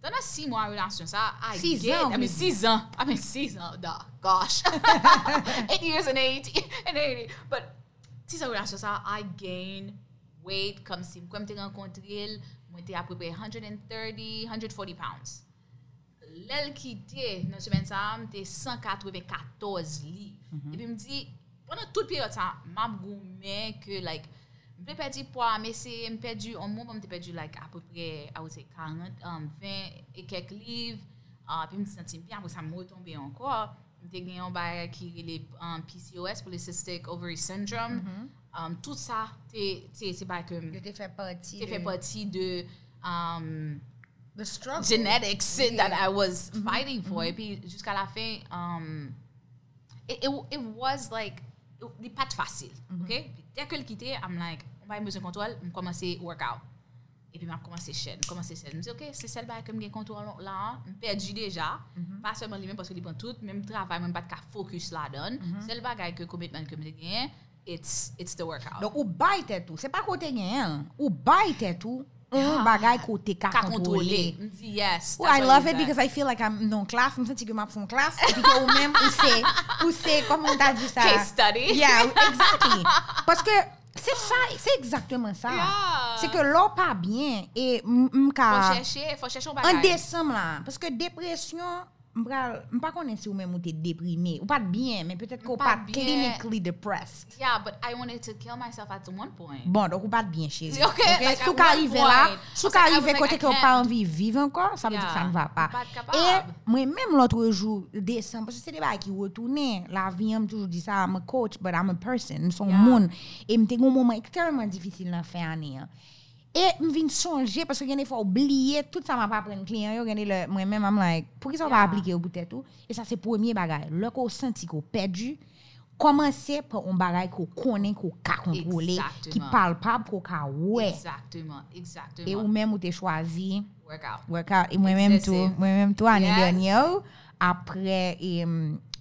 Dans la six mois relation ça, I six get, ans, I mean six ans, I mean six ans, da, gosh, eight years and eight, and eighty, but six ans relation ça, I gain weight comme si quand me rencontrer, moi j'étais à peu près one thirty, one forty pounds. L'elle qui était dans semaine ça, j'étais one ninety-four livres. Mm-hmm. Et puis me dit pendant toute période ça, m'a goûté que like j'ai perdu poids, mais c'est j'ai perdu en moi, j'ai perdu like à peu près I would say forty, um, twenty et quelques livres. Uh, puis je me sentais bien, après ça me retombait encore. J'ai gagné un bail qui est les um, P C O S, polycystic ovary syndrome. Mm-hmm. Um, tout ça, t'es, t'es, c'est pas que tu fait partie, t'es de... fait partie de um, the struggle genetics yeah. that I was mm-hmm. fighting for. Mm-hmm. Et puis jusqu'à la fin, um, it, it, it was like n'est pas facile, mm-hmm. ok? Dès que le quitté, I'm like, on va y besoin de contrôle, on commence à workout. Et puis, je commence à chaîne, je commence à chaîne. Je me dis, ok, c'est celle là que j'ai contrôle là, je perds déjà, mm-hmm. pas seulement lui-même parce qu'il prend tout, même travail, même pas de focus là donne. Mm-hmm. Celle là que le commitment que j'ai gagné, it's, it's the workout. Donc, ou baille tout, c'est pas côté gagné, ou baille tout. Un bagay côté ka contrôler. Me dit yes. Well, I love it that. Because I feel like I'm non class. Me senti que m'a fon class et puis que ou même ou c'est ou c'est comme on t'a dit ça. Case study. Yeah, exactly. Parce que c'est ça, c'est exactement ça. Yeah. C'est que l'on pas bien et m'ka faut chercher, faut chercher un bagay. En décembre là, parce que dépression m'pa pas connais si ou même ou t'es déprimé ou pas bien, mais peut-être qu'on pas clinically depressed. Yeah, but I wanted to kill myself at one point. Bon, donc ou pas bien chérie. OK, okay? Like sous qu'arriver là, sous qu'arriver côté qu'on pas envie vivre encore, ça veut yeah. dire que ça ne va pas. Et moi même l'autre jour décembre parce que c'est des bails qui retournaient, la vie m'a toujours dit ça, I'm a coach but I'm a person, son yeah. monde et me un moment extrêmement difficile dans fin année. Et me vient songer parce que il faut oublier tout ça m'a pas prendre client yo le moi même I'm like pour qui ça va appliquer au bout de tout et ça c'est premier bagage là qu'on senti qu'on perdu commencer par un bagage qu'on connaît qu'on ca contrôler qui parle pas pour ca ouais exactement exactement et ou même ou t'es choisi workout workout et moi même tout moi même toi l'année dernière après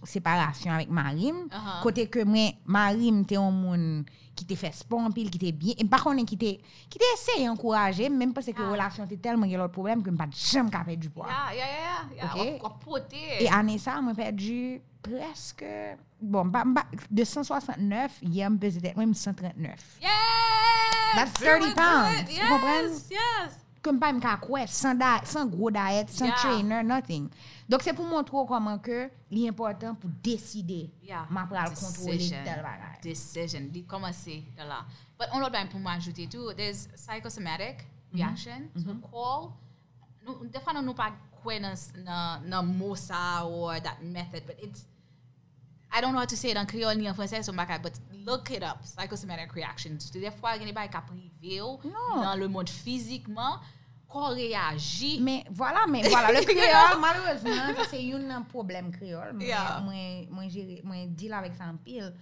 séparation avec Marim uh-huh. côté que moi Marim t'es un monde qui t'ai fait sport en pile qui t'ai bien et par contre qui t'ai qui t'ai essayé encourager même parce que yeah. relation t'es tellement il y a l'autre problème que me pas jamais capable du poids yeah yeah yeah, yeah. Okay? Okay. Et année ça moi perdu presque bon ba, ba, de one sixty-nine hier me pesait peut-être même one thirty-neuf yeah that's thirty pounds yes, vous comprenez yes comme pas me ca quoi sans da, sans gros diet sans yeah. trainer nothing. Donc c'est pour montrer comment que l'important pour décider yeah. m'a pas le contrôler tel bagage decision de commencer de là but on l'autre pour m'ajouter tout there's psychosomatic reaction mm-hmm. so call nous des fois nous pas connaissons na mot ça or that method but it's I don't know how to say it en créole ni en français so bagage but look it up psychosomatic reactions des fois il y a pas qu'à privé dans le monde physiquement qu'on réagit. Mais voilà, mais voilà. Le créole, malheureusement, ça c'est un problème créole. Moi, yeah. moi, moi, deal avec ça en pile.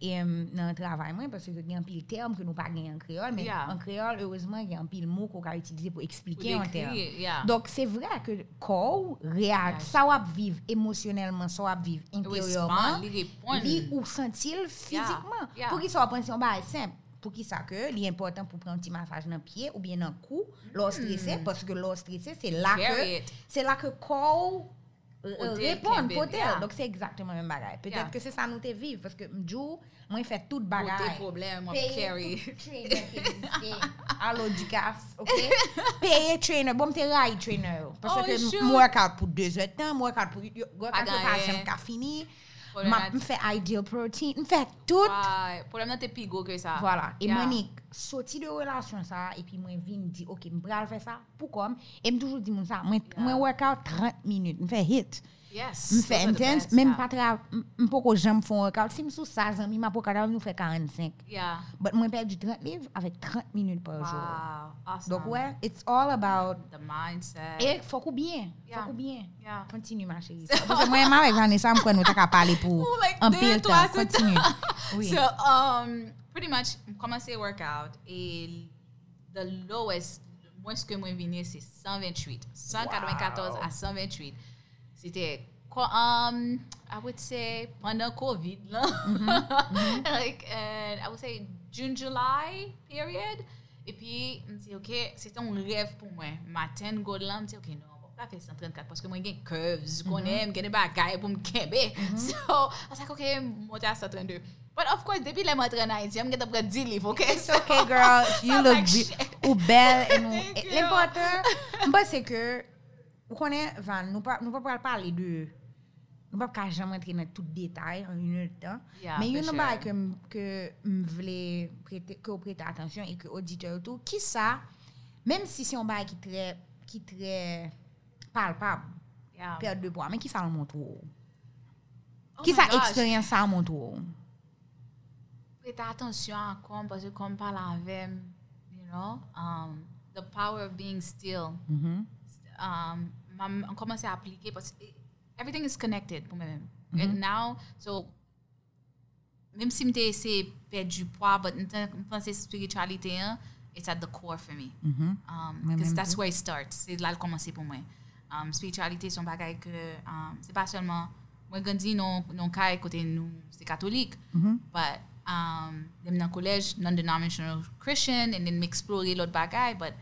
Et um, dans le travail, moi, parce que il y a un pile terme que nous pas gagnons en créole. Mais yeah. en créole, heureusement, il y a un pile mot qu'on peut utiliser pour expliquer en terme. Yeah. Donc, c'est vrai que corps réagit. Ça va vivre émotionnellement, ça va vivre intérieurement. Lui, ou sentir physiquement. Yeah. Yeah. Pour qu'il soit pensé en bas, c'est simple. Pour qui ça que l'important pour prendre un petit massage dans le pied ou bien dans le cou, l'eau stressé parce que l'eau stressé c'est là que c'est là que corps répond pour elle. Donc c'est exactement même bagage. Peut-être yeah. que c'est ça nous te vivre parce que m'jou moi fait tout bagage. Pour tes problèmes moi carry. Allô Ducasse, OK? Payer trainer, bon te ride trainer parce oh, que moi quatre pour deux heures de temps, moi quatre pour quand ça pas fini. Je fais Ideal Protein, je fais tout. Pour le moment, tu es plus gros que ça. Voilà. Et yeah. Monique, sorti de relation ça et puis moi vinn dit OK me bral faire ça pour comme et me toujours dit mon ça moi moi workout trente minutes me fait hit yes me fait intense même pas tra me pas jamais font workout si me sous ça ami m'a pas capable nous fait quarante-cinq yeah but moi perdu trente livres avec trente minutes par jour wow, awesome. Donc ouais it's all about the mindset et faut que bien yeah. faut que bien yeah. continue ma chérie parce que moi même avec Vanessa me quoi nous t'a parler pour un pile temps continue oui so um pretty much, commencer le workout et the lowest, le moins que moi venais, c'est cent vingt-huit. cent quatre-vingt-quatorze wow. à cent vingt-huit. C'était, um, I would say, pendant COVID, là. Mm-hmm. Mm-hmm. Like, and I would say, June, July period. Et puis, je me dis, OK, c'était un rêve pour moi. Matin, go là, je me dis, OK, non. La fait cent trente-quatre parce que moi j'ai des curves, qu'on aime, j'ai des bagailles pour me kember. So, I was like, OK, monter à cent trente-deux. But of course, depuis les m'entraîner à Haiti, I'm going to prendre dix livres, OK? It's okay, girl. You look ou belle. L'important, c'est que, vous connaissez, Van, nous ne pouvons pas parler de... Nous ne pouvons pas jamais entrer dans tout détail en une heure de temps. Mais il y a une chose que je voulais que vous prêtez attention et que l'auditeur tout, qui ça, même si c'est un bail qui est très... palpable, yeah. perdre de poids. Mais qui ça le montre? Oh qui ça expérience ça le montre? Prête attention à comme parce que comme par la veine, you know, um, the power of being still. Mm-hmm. Um, on commence à appliquer parce que everything is connected pour moi-même. Mm-hmm. And now, so même si m'étais essayé perdre du poids, but penser spiritualité, hein, it's at the core for me. Mm-hmm. Um, because that's too. Where it starts. C'est là le commencer pour moi. Um, spiritualité son bagage que um, c'est pas seulement moi grandi non non cas côté nous c'est catholique mm-hmm. but um même dans collège non-denominational Christian and then m'explorer l'autre bagage but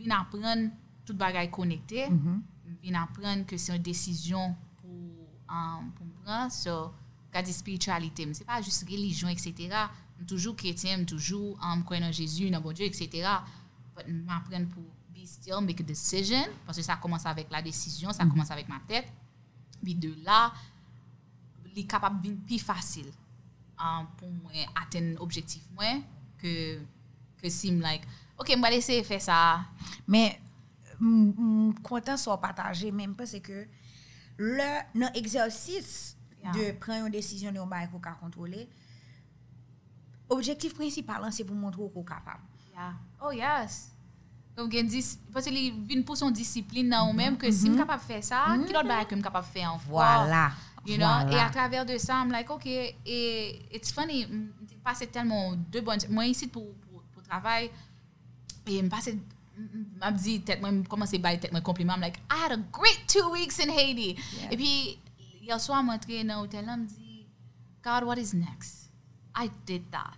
vient apprendre tout bagage connecté vient mm-hmm. apprendre que c'est une décision pour um, pour prendre so quand dit spiritualité c'est pas juste religion etc toujours chrétien toujours um, croyant en Jésus dans bon Dieu etc but m'apprendre pour still make a decision parce que ça commence avec la décision ça mm-hmm. commence avec ma tête puis de là les capable de plus facile um, pour moi atteindre objectif moi que que sim like OK moi laisser faire ça mais content soit partager même pas c'est que le non exercice yeah. de prendre une décision de on va contrôler objectif principal c'est pour montrer qu'on est capable yeah. oh yes donc il dit parce qu'il vient pour son discipline là ou même que si on capable faire ça qui l'autre bail que on capable faire en voilà you know voilà. Et à travers de ça I'm like OK et it's funny passer tellement de bonnes moi ici pour pour, pour travail et me passer m'a dit tête moi commencer bail tête moi compliment I'm like I had a great two weeks in Haiti yeah. Et puis hier soir m'entrer dans hôtel là me dit God what is next I did that.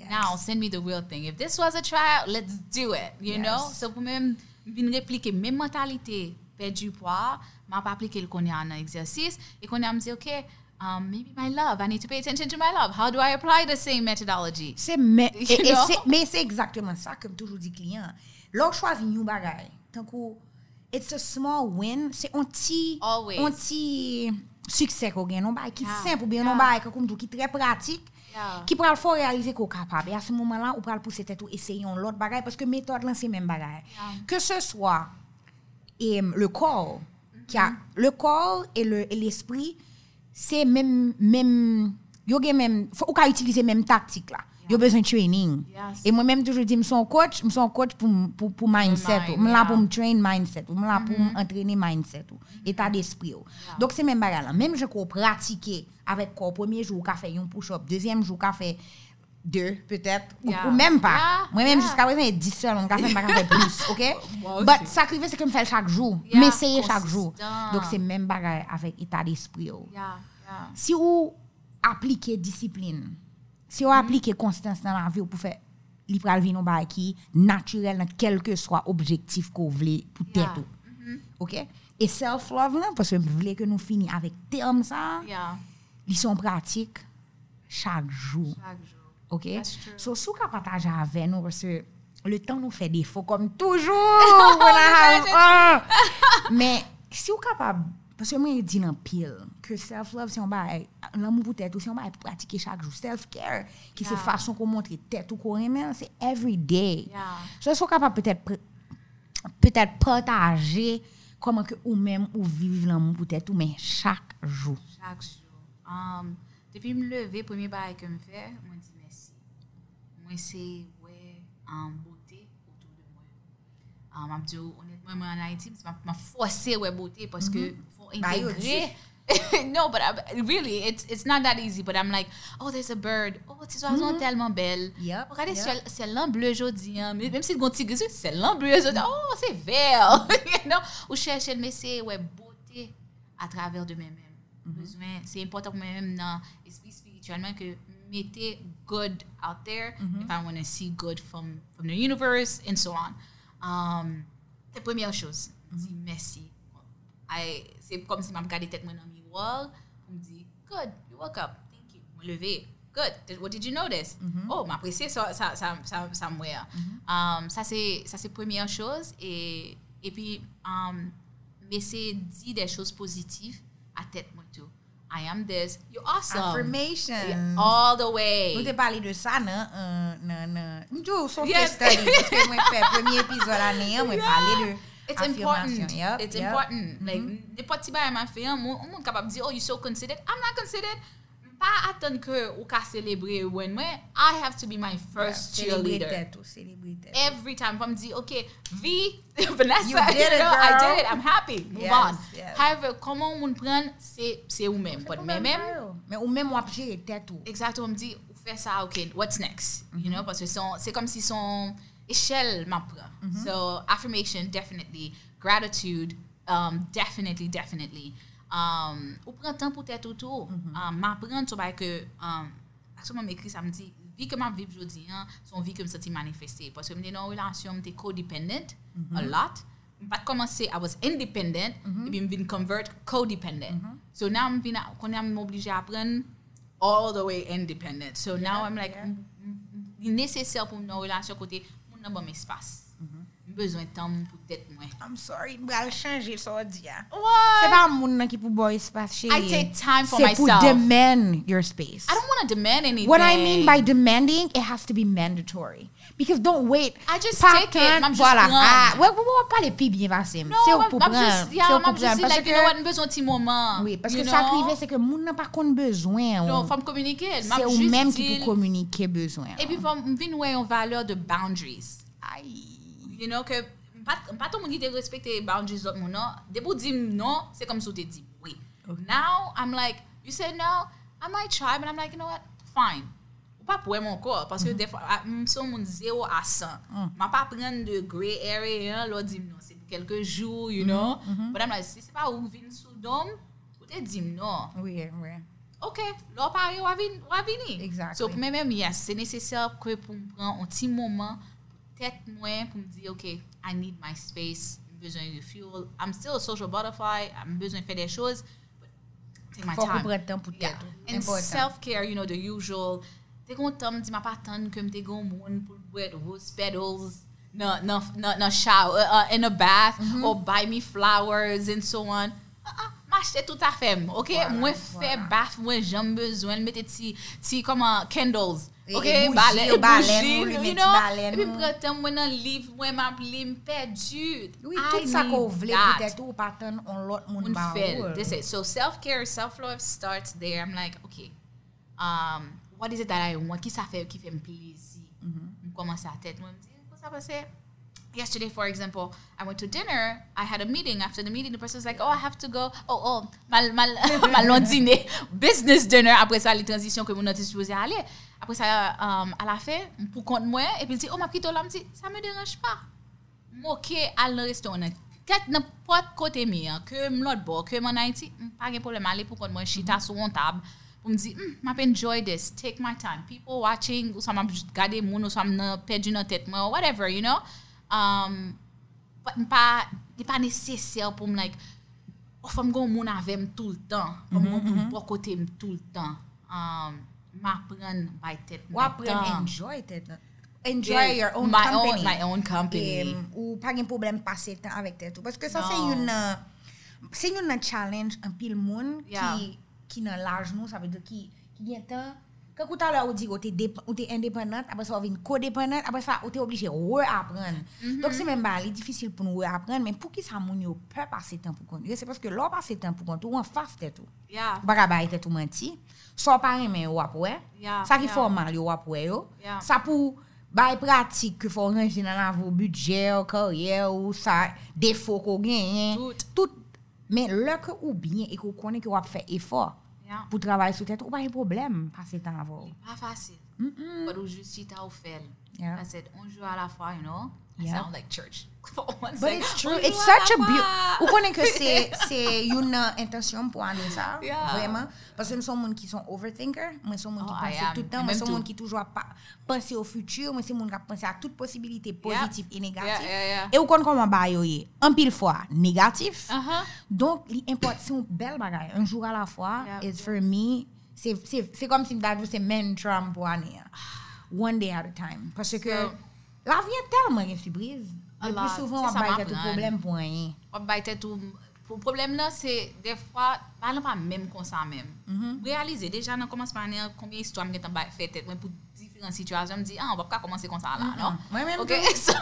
Yes. Now send me the real thing. If this was a tryout, let's do it. You yes. know. So pour même vin répliquer même mentalité, perdre du poids, m'a pas appliquer le connait en exercice et qu'on a me dit OK, um, maybe my love, I need to pay attention to my love. How do I apply the same methodology? C'est mais et, et c'est mais c'est exactement ça comme toujours dit client. Leur choisir une bagaille. Tant que it's a small win, c'est un petit un petit succès qu'on gagne, on bail qui simple ou bien on bail comme tout qui très pratique. Yeah. Qui pourra le faire réaliser qu'on est capable. Et à ce moment-là, on pourra pousser tête ou essayer l'autre bagaille parce que méthode là c'est même bagaille. Yeah. Que ce soit et, le corps, mm-hmm. qui a le corps et, le, et l'esprit, c'est même même yo même faut qu'on utilise même tactique là. Yeah. Yo besoin de training. Yes. Et moi même toujours dis, je suis coach, je suis coach pour pour pour mindset, je suis là pour me train mindset, je suis là pour entraîner mindset, état d'esprit. Yeah. Donc c'est même bagaille là. Même je qu'on pratiquer. Avec quoi premier jour qu'a fait un push-up, deuxième jour qu'a fait deux peut-être yeah. ou, ou même pas. Yeah. Moi même yeah. jusqu'à présent dix seuls on qu'a fait pas fait plus, OK? But ça crivait c'est que me faire chaque jour, yeah. m'essayer chaque jour. Donc c'est même bagarre avec état d'esprit. Yeah. Yeah. Si vous appliquez discipline, si vous mm. appliquez constance dans la vie pour faire li pral vinn on ba qui naturel dans quel que soit objectif qu'on veut pour yeah. tête. Mm-hmm. OK? Et self love là parce que vous voulez que nous finissions avec terme ça. Yeah. Ils sont pratiques chaque jour. Chaque jour. OK? So, sous qu'on partage avec nous, parce que le temps nous fait défaut, comme toujours. Oh, have, oh. Mais si vous êtes capable Parce que moi, je dis en pile que self-love, c'est un bail, l'amour pour tête, c'est un bail pratiquer chaque jour. Self-care, qui yeah. c'est façon qu'on montre tête ou qu'on remet, c'est everyday. Yeah. So, je suis capable peut-être peut-être partager comment que vous-même vous vivez l'amour pour tête, mais chaque jour. Chaque jour. Um, depuis me lever, premier bail que me fait, moi dis merci. Moi c'est ouais en beauté autour de moi. Um, je me dis honnêtement en Haïti, je me force ouais beauté parce que integrer. No, but I, really, it's it's not that easy. But I'm like, oh, there's a bird. Oh, ces oiseaux sont tellement belles. Yep, regardez, yep. c'est l'un bleu aujourd'hui. Hein. Même si le gonti gris, c'est l'un bleu aujourd'hui. Oh, c'est vert. You know? Ou chercher le message, ouais, beauté à travers de moi-même. Mm-hmm. C'est important pour moi-même dans l'esprit spirituellement que mettez God out there mm-hmm. if I want to see God from from the universe and so on. Um, la première chose, mm-hmm. dis merci. I, c'est comme si je me regardais tête dans le miroir, je me dis, good, you woke up, thank you. Je me levais, good, what did you notice? Mm-hmm. Oh, m'apprécier, ça, ça, ça, ça, ça me wear. Mm-hmm. Um, ça, c'est la c'est première chose. Et, et puis, um, mais c'est dire des choses positives à tête moi tout. I am this, you're awesome. Affirmations. All the way. Nous te parlé de ça, non? Euh, non, non. Nous te sommes testés, parce que moi, fait premier épisode l'année, moi, parlé de... It's important. Yep, it's yep. important. Mm-hmm. Like, les petits bails m'a fait, mon monde capable dire, oh, you so considered. I'm not considered. Pas attendre que ou ka célébrer when when I have to be my first yeah, cheerleader. Celebrate celebrate every time. From me, okay, V, Vanessa, you did it, girl. I did it. I'm happy. Move yes, on. Yes. However, comment on prend c'est c'est ou même, pas de même. Mais ou même on a pris tête ou. Exactement, me dit ou faire ça, okay, what's next? Mm-hmm. You know, parce que son, c'est comme si son échelle m'apprend. Mm-hmm. So affirmation definitely, gratitude um, definitely, definitely. Um, au printemps pour tête autour, m'apprendre sur bah que actuellement m'écrit samedi, vie que m'a vive aujourd'hui, hein, son vie que me senti manifester parce que me dans relation me codependent mm-hmm. a lot. Pas commencer, I was independent mm-hmm. et puis me vient convert codependent. Mm-hmm. So now me vient qu'on est obligé à apprendre all the way independent. So yeah, now I'm like yeah. il nécessaire pour nos relations côté mon bon espace. Mm-hmm. Besoin de temps pour être moins. I'm sorry, je vais changer ça dia. C'est pas mon qui pour boy espace chez. I take time for c'est myself. C'est pour demand your space. I don't want to demand anything. What I mean by demanding, it has to be mandatory. Because don't wait. I just pas take it. I'm just voilà. Ah, ouais, on parle plus bien passé. C'est au pour prendre. C'est au pour prendre parce que on a besoin de petit moment. Oui, parce que ça arrive c'est que mon n'a pas qu'on besoin. Non, faut me communiquer. C'est au même qui pour communiquer besoin. Et puis on vient ouais on valeur de boundaries. Aïe. You know, que pas tout le monde qui respecte les boundaries de mon nom. Dès que tu dis non, c'est comme si tu dis oui. Okay. Now, I'm like, you said no, I might try, but I'm like, you know what, fine. Ou pas pour mon corps, parce que des fois, je suis zéro à cent. Je ne vais pas prendre de gray area, l'autre dit non, c'est pour quelques jours, you know. Mm-hmm. But I'm like, si ce n'est pas où vient sous d'homme, ou tu dis non. Oui, oui. OK, l'autre pareil, on va venir. Exactement. So, pour moi-même, yes, c'est nécessaire que pour me prendre un petit moment. Tête moins pour me dire, OK, I need my space, besoin de fuel. I'm still a social butterfly, I'm besoin de faire des choses, but take my time. Faut temps pour yeah. And self-care, you know, the usual. T'es content, me dis, ma patente, que me t'es gon moun pour wet rose petals, no, no, no, no shower, uh, in a bath, mm-hmm. or buy me flowers, and so on. Uh-uh. M'acheter tout à fait, OK? Voilà, moi, voilà. Faire bath, moi, j'ai besoin, mettez ti, ti, comme uh, candles. OK, balai, balai, you know. Et puis pourtant moi dans livre moi m'a perdu. Oui, tout ça qu'on voulait peut-être ou pas tant on l'autre monde ba. So self-care, self-love starts there. I'm like, okay. Um, what is it that I want? Qui ça fait qui fait me plaisir? On commence à tête moi me dire, qu'est-ce ça passé? Yesterday, for example, I went to dinner. I had a meeting. After the meeting, the person was like, "Oh, I have to go. Oh, oh, mal mal mal long dîner, business dinner." Après ça, les transitions que mon notice supposé aller. Après ça, um, à la fin, pour compte moi, et puis dit, "Oh, ma petite là, me dit, ça me dérange pas. Moquer à le restaurant, qu'est-ce n'importe côté mien, que l'autre bord, que mon Haïti, pas de problème aller pour compte moi, chita sur mon table." On me dit, m'a enjoy this, take my time. People watching, ou ça m'a regardé mon, ou ça m'a perdu dans tête moi, whatever, you know. Um, but pas n'est pas nécessaire pour me like oh femme gon mon avec tout le temps comme mon bon côté tout le temps um m'apprendre by tête ou apprendre enjoy tête enjoy yeah, your own my company own, my own company ou pas de problème passer temps avec tête parce que ça c'est une c'est une challenge un pile monde yeah. qui qui dans l'âge nous ça veut dire qui qui vient temps quand tout à l'heure on dit on est indépendante après ça on vient codépendante après ça on est obligé reapprendre mm-hmm. donc c'est même pas difficile pour nous reapprendre mais pour qui ça mon yo peur passer temps pour conduire c'est parce que l'on passer temps pour conduire on face tête tout yeah bagaba tête tout menti soit pas rien mais ou après ça qui fait mal ou après yo ça pour bah pratique que faut ranger dans vos budget carrière ou ça défaut qu'on gagne tout mais le que ou bien et qu'on connaît qu'on va faire effort yeah. pour travailler sur tête ou pas un problème passer temps avant pas facile mais juste si t'as offert I said on joue à la fois you know I yeah. sound like church for one but second. It's true on it's such a beautiful ou connaît que c'est c'est une intention pour année ça yeah. vraiment parce que nous sommes monde qui sont overthinker moi sont monde oh, qui pense tout le temps moi sont monde qui toujours pas penser au futur moi c'est monde qui pense à toute possibilité positive yeah. et négative yeah, yeah, yeah. et ou connaît comment ba yo en pile fois négatif uh-huh. donc l'important c'est une belle bagaille un jour à la fois yeah. is for me c'est c'est c'est comme si me dad c'est mentram pour année one day at a time parce so, que la vie est tellement une surprise le plus souvent on va être problème pour rien on va être tout pour problème là c'est des fois pas pas même comme ça même mm-hmm. réaliser déjà dans commencement combien histoire me t'en fait tête pour différentes situations me dit ah on va pas commencer comme ça là mm-hmm. non moi même OK so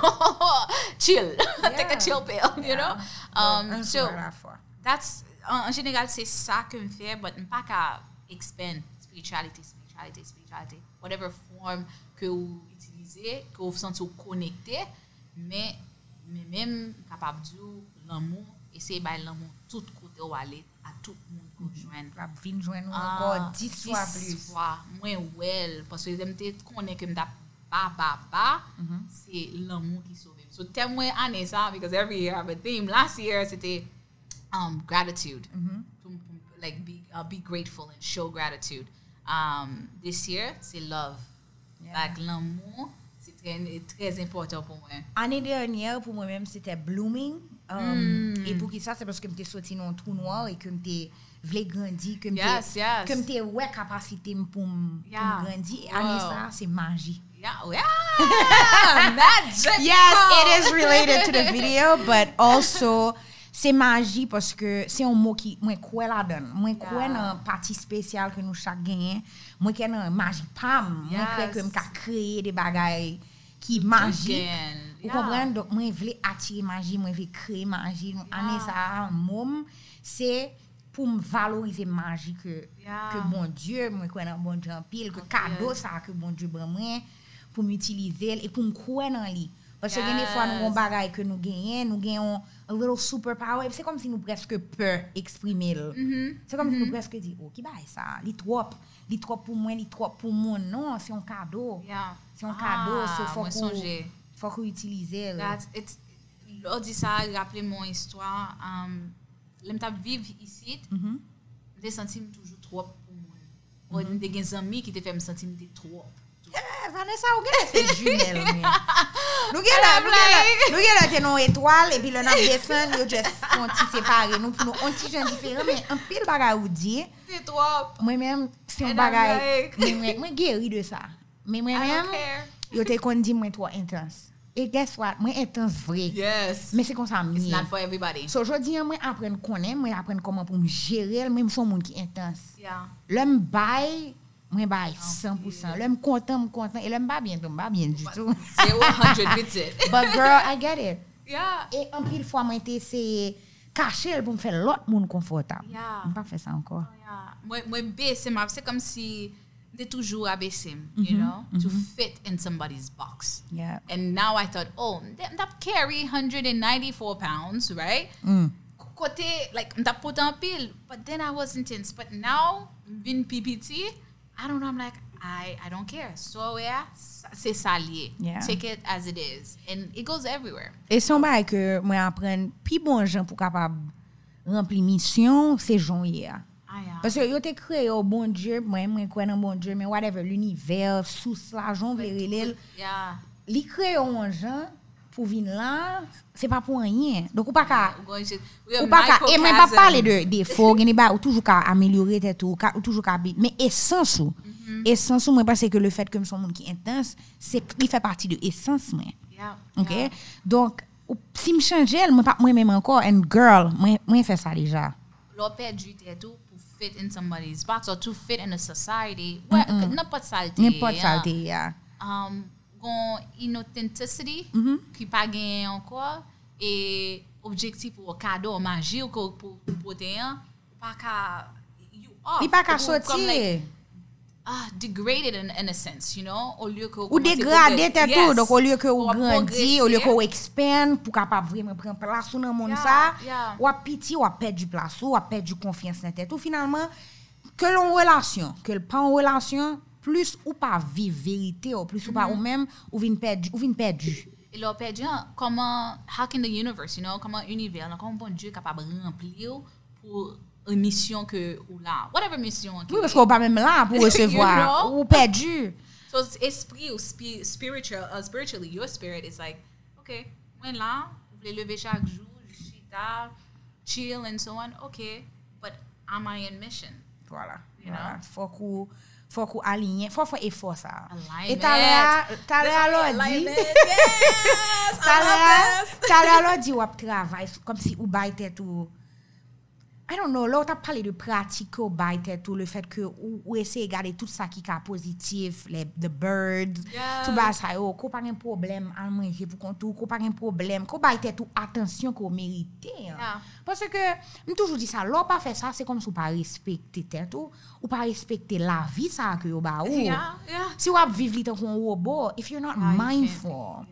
chill yeah. take a chill pill you yeah. know um but so that's en général c'est ça que me fait but pas qu'à expand spirituality spirituality spirituality whatever form que vous utilisez, que vous vous sentez connecté, mais, mais même capable de l'amour, essayez de l'amour tout côté où aller, à tout le monde qu'on joigne. La vie joigne encore dix fois plus. dix fois, moins well, parce que j'aime te connaître que m'da ba ba ba, c'est l'amour qui sauve. So tellement année ça, because every year I have a theme. Last year c'était um, gratitude, mm-hmm. to, like be uh, be grateful and show gratitude. Um, this year, c'est love. Yeah. Like, l'amour, c'est très, très important pour moi. L'année dernière, pour moi-même, c'était blooming. Um, mm. Et pour qui ça, c'est parce que je me suis sorti dans un trou noir et que je voulais grandir, que je me suis ouais capacité pour grandir. Et l'année ça, c'est magie. Yeah, yeah. Magic. Yes, it is related to the video, but also... C'est magie parce que c'est un mot qui moi crois la donne moi crois dans partie spéciale que nous chaque gagne moi qui dans magie pam moi crois que me ca créer des bagailles qui magique vous comprenez donc moi voulais attirer magie moi voulais créer magie année ça mom c'est pour me valoriser magie que que bon Dieu moi crois dans bon Dieu en pile que cadeau ça que bon Dieu prend moi pour m'utiliser et pour me croire dans lui. Parce que des fois, nous avons des choses que nous gagnons, nous gagnons un little superpower. C'est comme si nous presque peur exprimer. Mm-hmm. C'est comme mm-hmm. si nous presque dit, oh, qui va ça? Les trop, les trop pour moi, les trop pour moi. Non, c'est un cadeau. Yeah. C'est un cadeau. Ah, so, il faut qu'on utilise. L'autre dit ça, rappelez mon histoire. Je um, vivre ici, mm-hmm. je me sentais toujours trop pour moi. Mm-hmm. J'ai des amis qui me sentaient trop. Vanessa, vous avez cette jumelle. Nous avons nos étoiles et puis le nom descend, nous sommes séparés. Nous avons un petit jeune différent, mais un pile bagage ou dire. C'est toi. Moi-même, c'est un bagage. Moi, guéri de ça. Mais moi-même, je te condis, moi, toi, intense. Et guess what? Moi, intense, vrai. Yes. Mais c'est comme ça. It's not for everybody. So, je dis, moi, apprends à connaître, moi, apprends comment pour me gérer, même son monde qui est intense. Yeah. L'homme baille. Moi, bah, cent pour cent. L'homme content, me content. Et l'homme pas bien, donc pas bien du tout. C'est cent pour cent. But girl, I get it. Yeah. Et en pile fois, moi, j'ai essayé cacher pour me faire l'autre monde confortable. Yeah. Je n'ai pas fait ça encore. Oh, yeah. Moi, baisser, c'est comme si j'étais toujours à baisser, you know, mm-hmm. to fit in somebody's box. Yeah. And now I thought, oh, that carry one hundred ninety-four pounds, right? Mm. Côté, like, m'tap pote en pile. But then I was intense. But now, vin P P T, I don't know. I'm like, I, I don't care. So, yeah, c'est salier. Yeah. Take it as it is. And it goes everywhere. Et son bail que moi apprenne, puis bon gens pour capable remplir mission, c'est gens hier. Ah, yeah. Parce que yo te créé au bon Dieu, moi, moi, crois dans bon Dieu, mais whatever, l'univers, sous la jongle, relève. Yeah. Li créé au gens pour venir là, c'est pas pour rien. Donc, ou pas qu'à... Ou pas qu'à... Et même pas parler de défauts, ou toujours qu'à améliorer, ou toujours qu'à... Mais essence, mm-hmm. essence, moi, parce que le fait que je suis un monde qui est intense, c'est, il fait partie de l'essence, moi. Yeah. OK? Yeah. Donc, si me changer elle moi pas moi même encore and girl moi moi fait ça déjà l'opédu t'es tout pour fit in somebody's box or to fit in a society what well, n'importe saleté n'importe saleté yeah um gon inauthenticity mm-hmm. qui pas gain encore et objectif ou cadeau magie ou pour pour un pas ca you are il pas ca sortir ah degraded in, in a sense you know au lieu que ou dégrader t'es tout donc au lieu que ou grandi au lieu que ou expand pour capable vraiment prendre place dans monde ça ou pitié ou perdre du place ou perdre du confiance dans tête tout finalement que l'on relation que le pas en relation plus ou pas vivre vérité ou plus mm-hmm. ou pas ou même ou vinn perdu ou vinn perdu et leur perdu comment how can the universe you know comment univers comment bon Dieu capable remplir pour une mission que ou là whatever mission oui parce qu'on pas même là pour recevoir ou perdu so esprit ou spi- spiritual uh, spiritually your spirit is like okay moi là vous voulez lever chaque jour je suis là chill and so on okay but am I in mission voilà you voilà. Know faut qu'on faut qu'on aligne faut faut effort ça et t'as là t'as là l'autre dit t'as là t'as là l'autre dit ou travail comme si ou baïtait tout I don't know, là, on t'a parlé de pratique au bail, tout le fait que ou, ou essayer de garder tout ça qui est positif, les the birds, tout bas ça, qu'on pas un problème à manger pour qu'on tout, qu'on pas un problème, qu'on bail tout attention qu'on mérite. Yeah. Parce que, je toujours dis ça, là, pas faire ça, c'est comme si on pas respecter tout, ou pas respecter la vie ça que on baou. Yeah, yeah. Si on vivre tant qu'on robot, if you're not I mindful,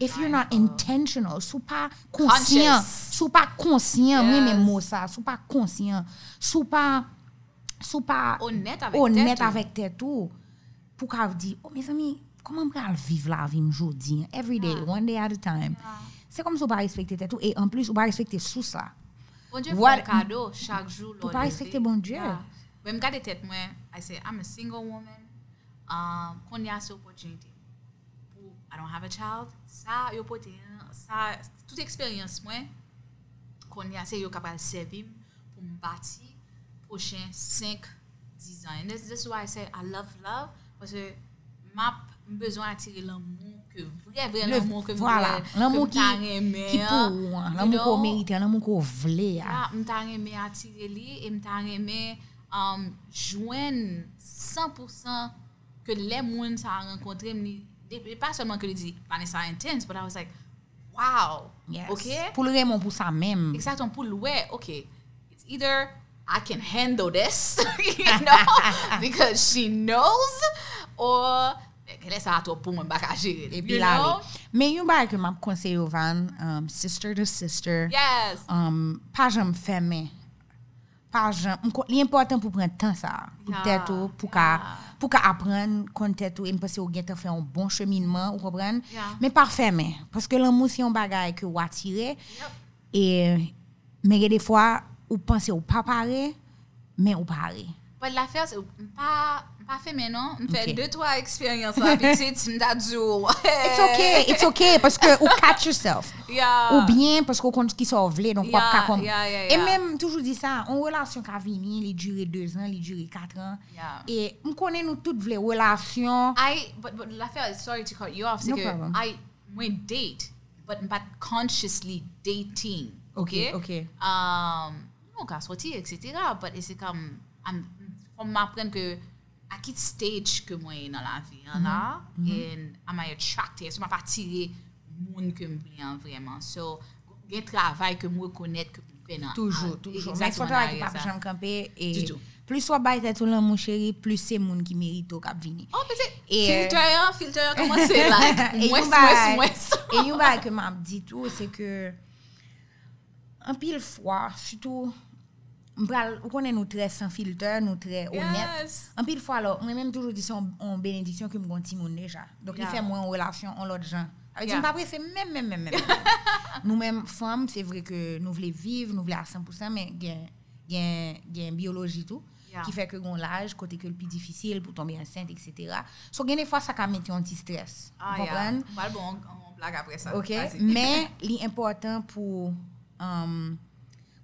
if mindful. You're not intentional, sou pas conscient, sou pas conscient, moi même mot ça, sou pas conscient, sou pas sou pas honnête avec honnête avec tête tout pour qu'a dit oh mes amis comment on va vivre la vie aujourd'hui every day yeah. one day at a time yeah. c'est comme si on pas respecter tête tout et en plus on pas respecter sous ça bon Dieu fait cadeau chaque jour on pas respecter bon Dieu même garder tête moi I say I'm a single woman um qu'on y a cette opportunité pour I don't have a child ça yo porter ça toute expérience moi qu'on y a c'est yo capable servir pour me bâtir prochain cinq dix ans. And this is why I say I love love parce que m'a besoin attirer l'amour que vrai vrai l'amour que voilà l'amour qui qui pour l'amour qu'on mérite l'amour qu'on voulait ah m'ta aimé attirer lui et m'ta aimé um joindre cent pour cent que les moun ça rencontré pas seulement que il dit Vanessa intense but I was like wow yes. OK pour le Raymond pour ça même exactement pour le ouais OK either I can handle this, you know, because she knows, or laisse à toi pour me bagager. Et puis là, mais you back m'a conseillé Van, um, sister to sister. Yes. Um, pas jamais fermé. Pas jamais. L'important pour prendre temps ça, peut-être pour pour qu'à pour qu'à apprendre qu'on t'ait tout, et parce que au gain t'as fait un bon cheminement, vous comprenez? Yeah. Mais pas fermé, parce que l'amour c'est un bagage que vous attirez. Yep. Et mais des fois ou penser ou pas pareil mais ou pareil. Bon l'affaire c'est pas pas fait maintenant, on fait deux trois expériences la petite, tu me da du. It's okay, it's okay parce que ou catch yourself. Yeah. Ou bien parce qu'on compte qui sont vlé donc pas yeah, comme. Yeah, yeah, yeah. Et même toujours dit ça, en relation qu'a venir, il dure deux ans, il dure quatre ans yeah. et on connaît nous toutes vlé relation. I but, but l'affaire is sorry to cut you off, c'est no que problem. I went date but but consciously dating. Okay, okay. okay. Um on va sortir et cetera but et c'est comme on m'apprend que à quel stage que moi dans la vie là and am I attracted so m'a pas tiré monde que me bien vraiment so gain travail que me reconnaître que faire toujours toujours mais faut travailler pas jamais camper et plus soit baïter tout là mon chéri plus c'est monde qui mérite au cap venir oh c'est filtre filtre comment c'est là et you back que m'a dit tout c'est que en pile fois surtout on connaît nous très sans filtre nous très honnête en pile fois là moi même toujours dit c'est en bénédiction que me gonti mon déjà donc il fait moins en relation en l'autre gens dit pas pressé même même même nous même femmes c'est vrai que nous voulons vivre nous voulons à cent pour cent mais gain gain gain biologie tout qui fait que gon l'âge côté que le plus difficile pour tomber enceinte etc so gain des fois ça ca mettre un petit stress comprendre pas bon on blague après ça OK mais l'important pour um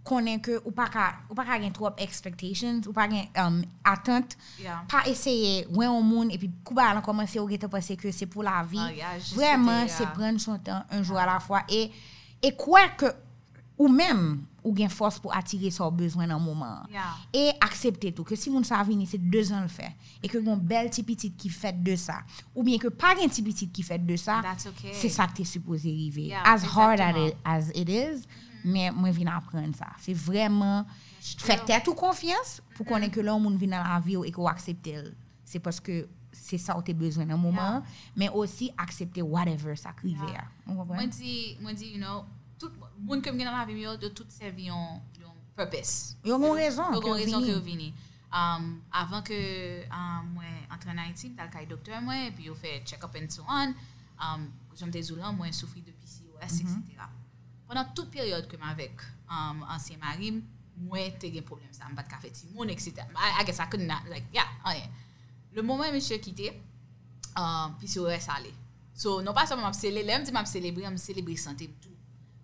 connaît que ou pas ka, ou pas gain trop expectations ou pas gain um, attente yeah. pas essayer ouais au monde et puis Kuba commencer au gain penser que c'est pour la vie oh, yeah, vraiment yeah. c'est prendre son temps un jour à la fois et et croire que ou même ou gain force pour attirer son besoin dans moment yeah. et accepter tout que si moun sa venir c'est deux ans le faire et que mon belle petite petite qui fait de ça ou bien que pas une petite petite qui fait de ça okay. c'est ça que tu es supposé arriver yeah, as exactement. Hard as it, as it is mm-hmm. mais moi vinn apprendre ça c'est vraiment faites tout confiance pour qu'on ait que l'homme moun vinn dans la vie et qu'on accepte c'est parce que c'est ça où tu as besoin d'un moment yeah. mais aussi accepter whatever ça qui arrive yeah. moi dis moi dis you know tout monde que dans la vie de toute sa vie ont purpose. Ils ont raison. Ils ont raison que venir. Um, avant que moi um, entre en Haïti, dans le cas docteur moi et puis on fait check up and so on. Um, je me désolant moi souffre de P C O S mm-hmm. et cetera. Pendant toute période que m'avec um, ancien mari, moi t'ai des problèmes ça, me pas de faire ti monde et cetera. I, I guess I couldn't like yeah. Oh, yeah. Le moment monsieur quitté, um, P C O S allait. So non pas seulement m'a célébrer, l'aime m'a célébrer, m'a célébrer santé tout.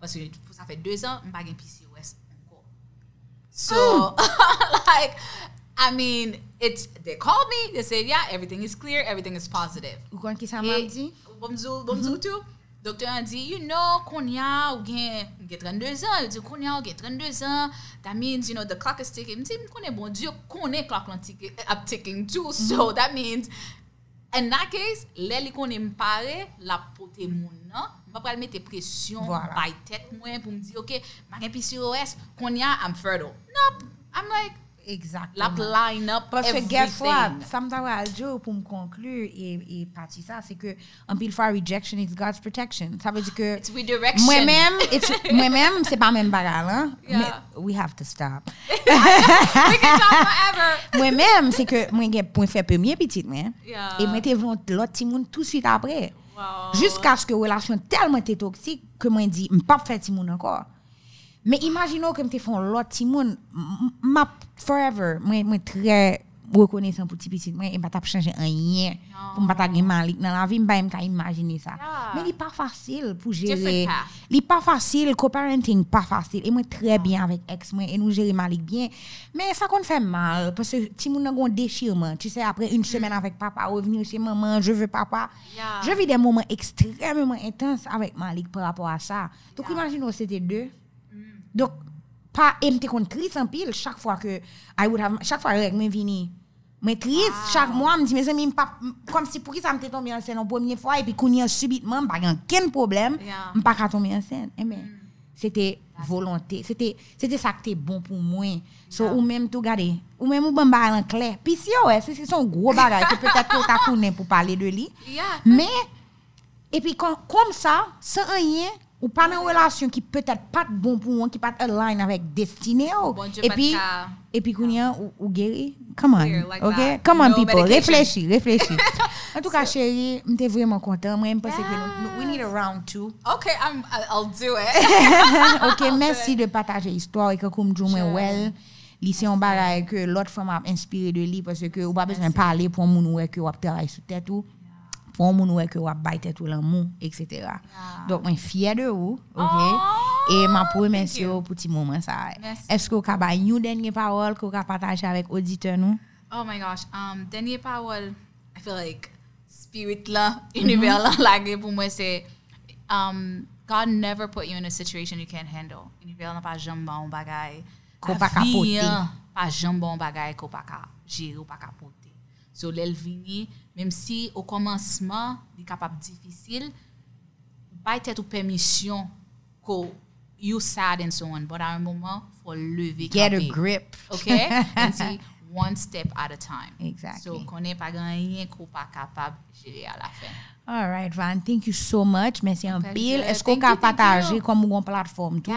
Parce que ça fait deux ans, je n'ai pas de P C O S encore. So, mm. like, I mean, it's, they called me, they said, yeah, everything is clear, everything is positive. Ou quand qui ça m'a dit? Bonjour, bonjour tout. Docteur a dit, you know, Konya, ou gen, gen trente-deux ans. Il dit, Konya, ou gen trente-deux ans. That means, you know, the clock is ticking. Il dit, Konya, bon Dieu, Konya, clock is ticking too. So, that means, in that case, les Konya m'pare, la pote moun nan. Je vais mettre pression voilà. By tête moi pour me dire OK, ma P C O S qu'on y a I'm fertile. Nope. I'm like exactly. La line up parce que guess what? Sometimes I'll do pour me conclure et et partie ça c'est que un pile for rejection is God's protection. Ça veut dire que it's redirection. Moi même moi même c'est pas même bagarre hein. Yeah. We have to stop. We can talk forever. Moi même c'est que moi j'ai point faire premier petite moi. Et moi t'es vont l'autre petit monde tout de suite après. Wow. Jusqu'à ce que relation tellement t'es toxique que moi dit m'pas faire ti moun encore mais imaginons que me te font l'autre ti moun m'a forever moi moi très reconnaissant pour ti petit moi et pas t'a changer rien pour pas t'a gain Malik dans la vie m'pas m'ta imaginer ça yeah. mais il pas facile pour gérer il pas facile co-parenting pas facile et moi très oh. bien avec ex moi et nous gérer Malik bien mais ça qu'on fait mal parce que ti moun gon déchirement tu sais après une mm. semaine avec papa revenir chez maman je veux papa yeah. je vis des moments extrêmement intenses avec Malik par rapport à ça donc yeah. imaginons c'était deux mm. donc pas m'te kon crise en pile chaque fois que I would have chaque fois avec moi vini mais triste wow. chaque mois me dit mes amis pas comme si pour qui ça me t'est tombé enceinte en première fois et puis qu'on subitement pas aucun problème yeah. me pas qu'à tomber enceinte mais mm. c'était that's volonté c'était c'était ça qui était bon pour moi yeah. so ou même tout garder ou même ou bon en clair puis si ouais c'est son gros bagage que peut-être que t'as tourné pour parler de lui yeah. mais et puis comme ça sans rien ou pas dans relation qui peut-être pas bon pour moi qui pas align avec destinée bon et puis et puis qu'on ou, ou guéri come on like OK that. Come on no people réfléchis réfléchis en tout cas so, chérie m'étais vraiment content moi même parce yes. que we need a round two OK I'm I'll do it OK I'll merci it. De partager histoire et que comme je moi well lycée en bagaille que l'autre femme m'a inspiré de lui parce que ou pas besoin parler pour moun ou que ou travailler sur tête ou on moun ouais que ou a baité tout l'amour etc yeah. donc moi fier de vous OK oh, et m'a remercier pour petit moment ça est-ce que vous ka ba une dernière parole que vous ka partager avec auditeur nous oh my gosh um dernière parole I feel like spirit la univers la like pour moi c'est um God never put you in a situation you can't handle univers n'a pas jambon bagaille qu'on pas capoter pas jambon bagaille qu'on pas ca gérer ou pas capoter so l'elvini même si au commencement il capable difficile pas être permission go you sad and so on but à un moment faut lever get a grip okay and see one step at a time exactly so connaît pas rien qu'on pas capable gérer à la fin. All right, Van, thank you so much. Merci un pile. Est-ce qu'on peut partager comme une plateforme tout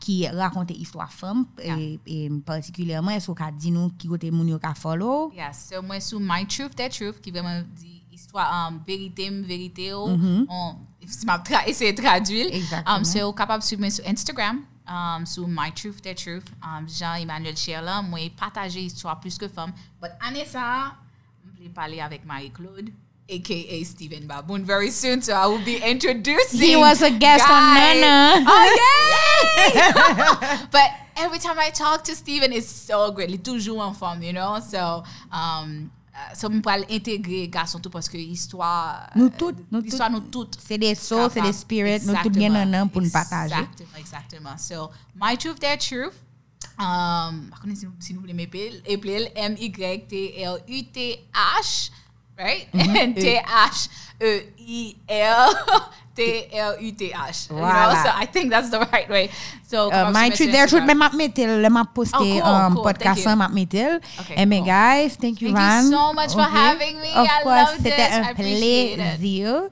qui raconte histoire femme et, et particulièrement est-ce qu'on peut dire nous qui côté moun yo ka follow? Yes, so moi sur My Truth, Their Truth qui vraiment dit histoire um, vérité vérité mm-hmm. on si m'a tra- essayer traduire. Um c'est so, capable de suivre sur Instagram um sur My Truth, Their Truth. Um Jean-Emmanuel Cherla, moi partager histoire plus que femme, but Anessa, m'plais parler avec Marie-Claude. A K A Stephen Baboon very soon, so I will be introducing. He was a guest guys. On Nana. Oh yay! But every time I talk to Stephen, it's so great. He's toujours en forme, you know. So um, ça me parle intégrer garçon tout parce que histoire nous toutes nous histoire nous toutes c'est des sources c'est des spirits nous toutes bien en pour nous partager exactement exactement so my truth their truth um par contre si vous voulez m'appeler appelez M Y T L U T H right N T H E I L T L U T H voilà so I think that's the right way so my truth their truth même m'a mettel le m'a posté en podcast m'a mettel and my guys thank you Ran thank you so much for having me I love this I appreciate it c'était un plaisir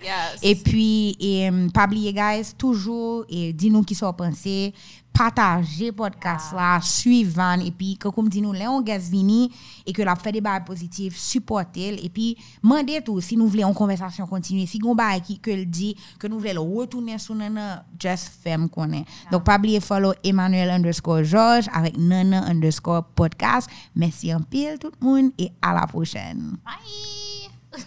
et puis pas oublier guys toujours et dis-nous qui sont pensés partager podcast là suivant et puis comme dit nous là on gaz vini et que la fait des bails positifs supporter et puis demander tout si nous voulons une conversation continue si gon bail qui que le dit que nous voulons retourner sur nana just femme connaît donc pas oublier follow Emmanuel underscore George avec nana underscore podcast merci en pile tout le monde et à la prochaine bye